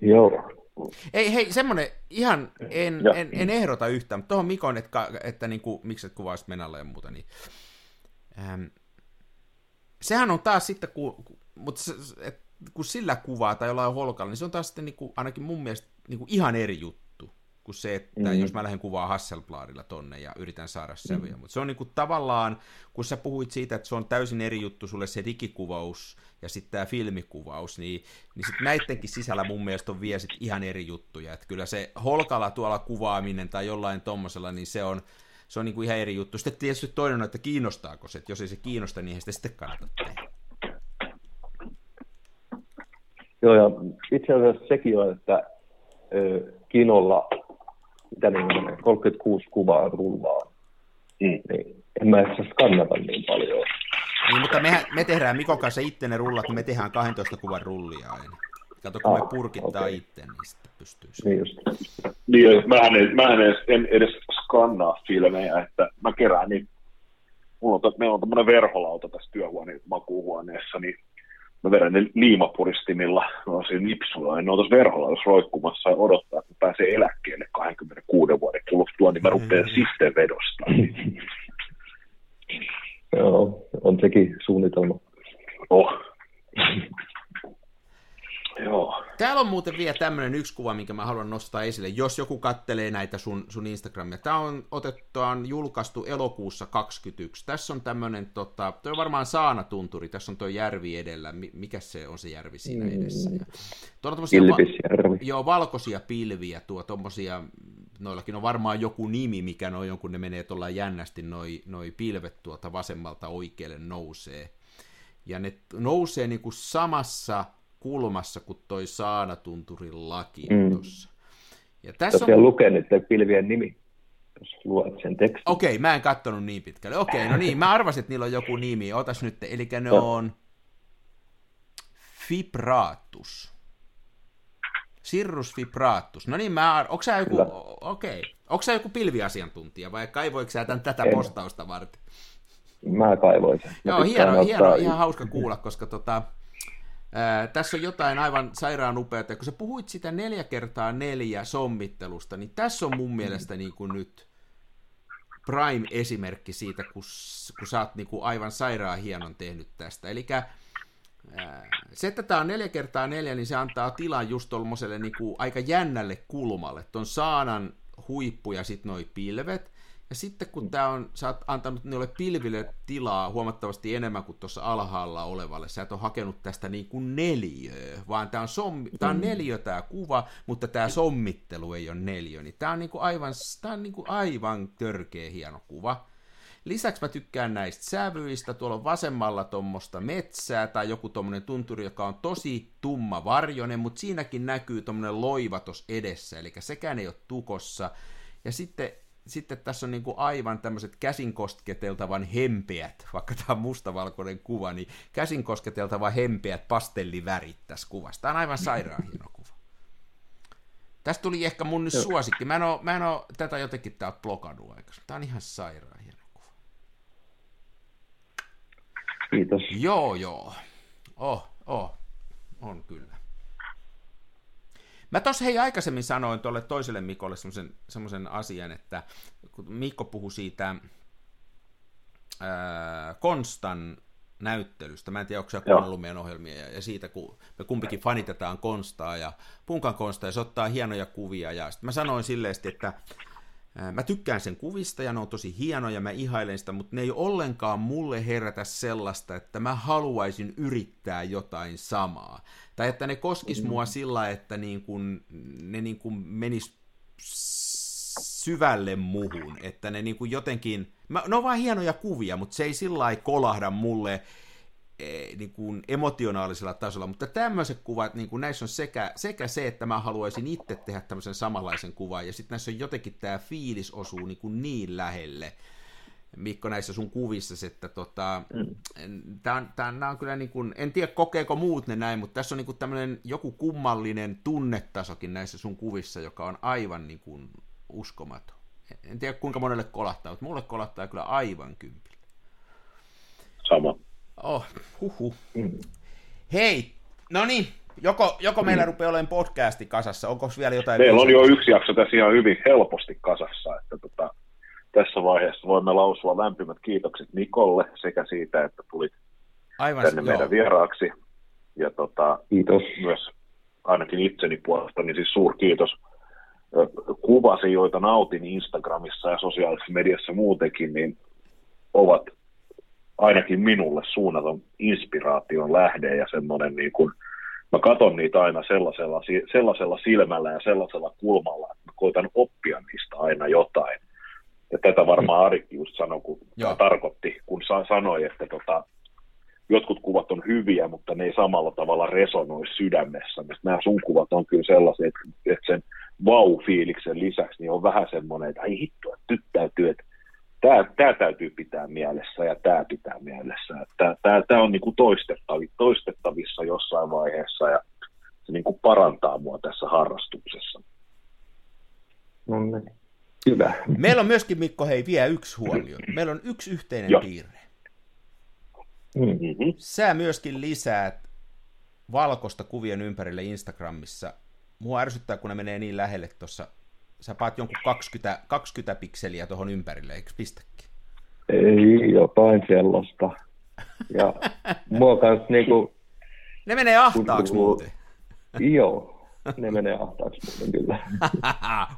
Joo. Ei, hei, semmoinen, ihan en, en, en ehdota yhtään, mutta tuohon Mikon, että, että niin kuin, mikset kuvaisit Menalla ja muuta, niin ähm, sehän on taas sitten, kun, mutta se, et, kun sillä kuvaa tai jollain Holgalla, niin se on taas sitten niin kuin, ainakin mun mielestä niin kuin ihan eri juttu kuin se, että mm-hmm. jos mä lähden kuvaa Hasselbladilla tonne ja yritän saada sävyjä, mm-hmm. mutta se on niin kuin, tavallaan, kun sä puhuit siitä, että se on täysin eri juttu sulle se digikuvaus, ja sitten tämä filmikuvaus, niin, niin sitten näittenkin sisällä mun mielestä on vielä sit ihan eri juttuja. Että kyllä se Holkalla tuolla kuvaaminen tai jollain tommosella, niin se on, se on niinku ihan eri juttu. Sitten tietysti toinen on, että kiinnostaako se, että jos ei se kiinnosta, niin eihän sitä sitten kannata tehdä. Joo, ja itse asiassa sekin on, että ö, Kinolla mitä niin, kolmekymmentäkuusi kuvaa rullaa, mm. niin en mä edes kannata niin paljon. Niin, mutta mehän, me tehdään Mikon kanssa itse ne rullat, niin me tehdään kaksitoista kuvan rullia aina. Kato, kun ah, me purkittaa okay. itse, niin sitten pystyy niin just. Niin, mähän en, mähän en, en edes skannaa filmejä, että mä kerään niin, mulla on, meillä on tämmöinen verholauta tässä työhuoneen makuuhuoneessa, niin mä verran ne liimapuristimilla, mä oon siinä nipsulla, ja ne on tuossa verholaudassa roikkumassa ja odottaa, että pääsee eläkkeelle kaksikymmentäkuuden vuoden kuluttua, niin mä rupean mm. sitten vedostamaan. Joo, on sekin suunnitelma. Oh. Joo. Täällä on muuten vielä tämmöinen yksi kuva, minkä mä haluan nostaa esille, jos joku kattelee näitä sun, sun Instagramia. Tämä on otettu, on julkaistu elokuussa kaksikymmentäyksi. Tässä on tämmöinen, tota, toi on varmaan Saana-tunturi, tässä on toi järvi edellä. Mikä se on se järvi siinä edessä? Ja tuolla on va- joo, valkoisia pilviä, tuo tommosia, noillakin on varmaan joku nimi, mikä noi on, kun ne menee tuolla jännästi, noi, noi pilvet tuolta vasemmalta oikealle nousee. Ja ne nousee niinku samassa kulmassa kuin toi Saana-tunturin laki mm. tuossa. Ja tässä on... lukee nyt pilvien nimi, jos luot sen tekstin. Okei, okay, mä en katsonut niin pitkälle. Okei, okay, no niin, mä arvasin, että niillä on joku nimi. Otas nyt, eli ne on fibratus. Cirrus fibratus. No niin, mä ar... Onko sä joku... Okei. Okay. Onko sä joku pilviasiantuntija vai kaivoiko sä tämän tätä en. postausta varten? Mä kaivoin sen. Joo, hieno, hieno, ihan hauska kuulla, koska tota, ää, tässä on jotain aivan sairaan upeaa. Kun sä puhuit sitä neljä kertaa neljä sommittelusta, niin tässä on mun mielestä niin kuin nyt prime-esimerkki siitä, kun, kun sä oot niin kuin aivan sairaan hienon tehnyt tästä. Eli se, että tämä on neljä kertaa neljä, niin se antaa tilan just tuollaiselle niin kuin aika jännälle kulmalle. Tuon saanan huippu ja sitten noi pilvet. Ja sitten kun tää on, sä oot antanut niille pilville tilaa huomattavasti enemmän kuin tuossa alhaalla olevalle, sä et ole hakenut tästä niin kuin neliöä, vaan tää on, sommi, tää on neliö tää kuva, mutta tää sommittelu ei ole neliö, niin tää on, niin kuin aivan, tää on niin kuin aivan törkeä hieno kuva. Lisäksi mä tykkään näistä sävyistä, tuolla on vasemmalla tuommoista metsää tai joku tuommoinen tunturi, joka on tosi tumma varjonen, mutta siinäkin näkyy tuommoinen loiva tuossa edessä, eli sekään ei ole tukossa, ja sitten Sitten tässä on niin kuin aivan tämmöiset käsin kosketeltavan hempeät, vaikka tämä on mustavalkoinen kuva, niin käsin kosketeltavan hempeät pastellivärit tässä kuvassa. Tämä on aivan sairaan hieno kuva. Tästä tuli ehkä mun nyt suosikki. Mä en oo, mä en oo tätä jotenkin täältä blokannut aikaisemmin. Tämä on ihan sairaan hieno kuva. Kiitos. Joo, joo. Oh, oh. On kyllä. Mä tuossa hei aikaisemmin sanoin tuolle toiselle Mikolle semmoisen asian, että kun Mikko puhui siitä ää, Konstan näyttelystä, mä en tiedä, onko sä kuunnellut meidän ohjelmia, ja, ja siitä, kun me kumpikin fanitetaan Konstaa ja Punkan Konstaa, ja se ottaa hienoja kuvia, ja sitten mä sanoin silleen, että ää, mä tykkään sen kuvista, ja ne on tosi hienoja, mä ihailen sitä, mutta ne ei ollenkaan mulle herätä sellaista, että mä haluaisin yrittää jotain samaa. Tai että ne koskis mua sillä, että niin kun, ne niin kun menis syvälle muhun, että ne niin kun jotenkin, mä, ne on vaan hienoja kuvia, mutta se ei sillä lailla kolahda mulle eh, niin kun emotionaalisella tasolla, mutta tämmöiset kuvat, niin kun näissä on sekä, sekä se, että mä haluaisin itse tehdä tämmöisen samanlaisen kuvan, ja sitten näissä on jotenkin tämä fiilis osuu niin, kun niin lähelle, Mikko, näissä sun kuvissa, että tota, tää, tää, nää on kyllä niin kuin, en tiedä kokeeko muut ne näin, mutta tässä on niin kuin tämmöinen joku kummallinen tunnetasokin näissä sun kuvissa, joka on aivan niin kuin uskomaton. En tiedä kuinka monelle kolahtaa, mutta mulle kolahtaa kyllä aivan kympillä. Sama. Oh, huhu. Mm. Hei, no niin, joko, joko meillä mm. rupeaa olemaan podcasti kasassa, onko vielä jotain? Meillä on jo yksi jakso tässä ihan hyvin helposti kasassa, että tota... Tässä vaiheessa voimme lausua lämpimät kiitokset Mikolle sekä siitä, että tulit Aivan, tänne joo. meidän vieraaksi. Ja tota, kiitos myös ainakin itseni puolesta, niin siis suurkiitos. Kuvasi, joita nautin Instagramissa ja sosiaalisessa mediassa muutenkin, niin ovat ainakin minulle suunnaton inspiraation lähde ja semmoinen niin kuin, mä katson niitä aina sellaisella, sellaisella silmällä ja sellaisella kulmalla, että mä koitan oppia niistä aina jotain. Ja tätä varmaan Arikki just sanoi, kun tarkoitti, kun sanoi, että tota, jotkut kuvat on hyviä, mutta ne ei samalla tavalla resonoi sydämessä. Nämä sun kuvat on kyllä sellaisia, että sen vau-fiiliksen lisäksi niin on vähän semmoinen, että ai hitto, että nyt täytyy, että tämä, tämä täytyy pitää mielessä ja tämä pitää mielessä. Tämä, tämä, tämä on niin kuin toistettavissa jossain vaiheessa ja se niin kuin parantaa mua tässä harrastuksessa. No niin. Hyvä. Meillä on myöskin, Mikko, hei, vielä yksi huomio. Meillä on yksi yhteinen Joo. piirre. Mm-hmm. Sä myöskin lisäät valkosta kuvien ympärille Instagramissa. Mua ärsyttää, kun ne menee niin lähelle tuossa. Sä paat jonkun kaksikymmentä, kaksikymmentä pikseliä tuohon ympärille, eikö pistäkin? Ei, jotain sellaista. Ja mua kanssa niinku... Ne menee ahtaaksi muuten. Joo. Ne menee ahtaaksi muuten kyllä.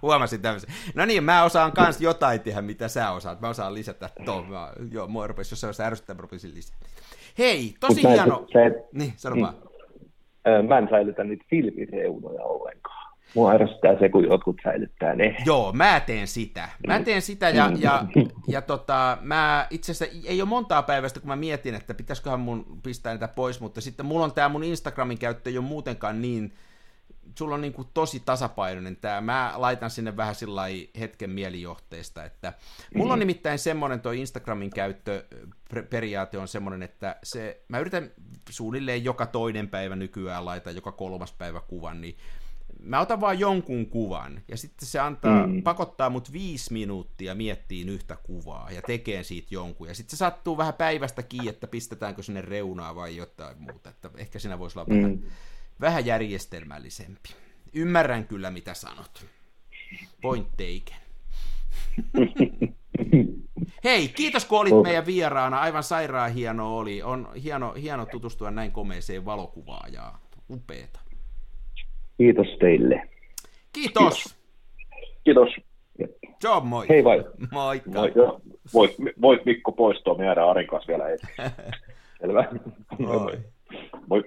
Huomasin tämmöisen. No niin, mä osaan kans jotain tehdä, mitä sä osaat. Mä osaan lisätä tuon. Joo, mua rupesi, jos sä osaa ärsyttää, mä rupesin lisätä. Hei, tosi Mut hieno. Sä et, niin, sano niin, vaan. Mä en säilytä niitä filmireunoja ollenkaan. Mua ärsyttää se, kun jotkut säilyttää ne. Joo, mä teen sitä. Mä teen sitä ja, ja, ja tota, mä itse asiassa ei ole montaa päivästä, kun mä mietin, että pitäisiköhän mun pistää niitä pois, mutta sitten mulla on tää mun Instagramin käyttö ei ole muutenkaan niin, sulla on niin kuin tosi tasapainoinen tämä. Mä laitan sinne vähän sillä hetken mielijohteesta, että mulla on nimittäin semmoinen toi Instagramin käyttöperiaate on semmoinen, että se, mä yritän suunnilleen joka toinen päivä nykyään laita, joka kolmas päivä kuvan, niin mä otan vaan jonkun kuvan, ja sitten se antaa, mm. pakottaa mut viisi minuuttia miettiin yhtä kuvaa, ja tekee siitä jonkun, ja sitten se sattuu vähän päivästä kiinni, että pistetäänkö sinne reunaa vai jotain muuta, että ehkä siinä voisi olla mm. vähän, vähän järjestelmällisempi. Ymmärrän kyllä, mitä sanot. Point taken. Hei, kiitos kun olit meidän vieraana, aivan sairaan hieno oli, on hieno, hieno tutustua näin komeeseen valokuvaajaan, upeeta. Kiitos teille. Kiitos. Kiitos. Se on moi. Hei vai. Moikka. Moi. Voit, voit Mikko poistua, me jäädään Arin kanssa vielä eteen. Selvä. Moi. Moi. Moi.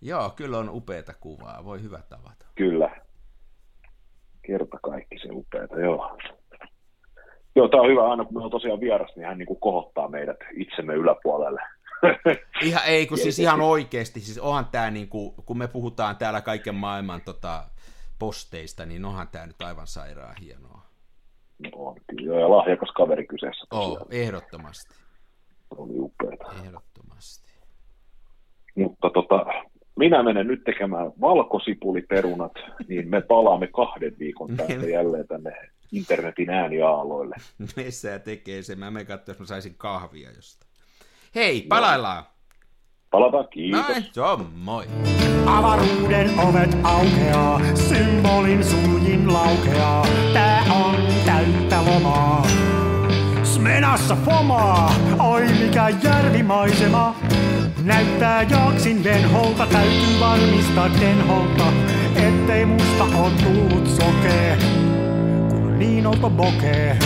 Joo, kyllä on upeata kuvaa, voi hyvä tavata. Kyllä. Kerta kaikki se upeata, joo. Joo, tämä on hyvä, aina kun me on tosiaan vieras, niin hän niin kuin kohottaa meidät itsemme yläpuolelle. Ihan, ei, kun siis ihan oikeasti, siis onhan tämä, niin kuin, kun me puhutaan täällä kaiken maailman tota, posteista, niin onhan tämä nyt aivan sairaan hienoa. On, kyllä, ja lahjakas kaveri kyseessä. Tosiaan. Oo, ehdottomasti. Oli upeaa. Ehdottomasti. Mutta tota, minä menen nyt tekemään valkosipuliperunat, niin me palaamme kahden viikon päästä jälleen tänne internetin ääniaaloille. Missä tekee se, mä menen katsomaan, jos mä saisin kahvia jostain. Hei, palaillaan! Palataan, kiitos! Noin, se on moi! Avaruuden ovet aukeaa, symbolin suljin laukeaa. Tää on täyttä lomaa, Smenassa fomaa. Oi mikä järvimaisema, näyttää jaksin venholta. Täytyy varmistaa tenholta, ettei musta on tullut sokee, kun niin olta bokee.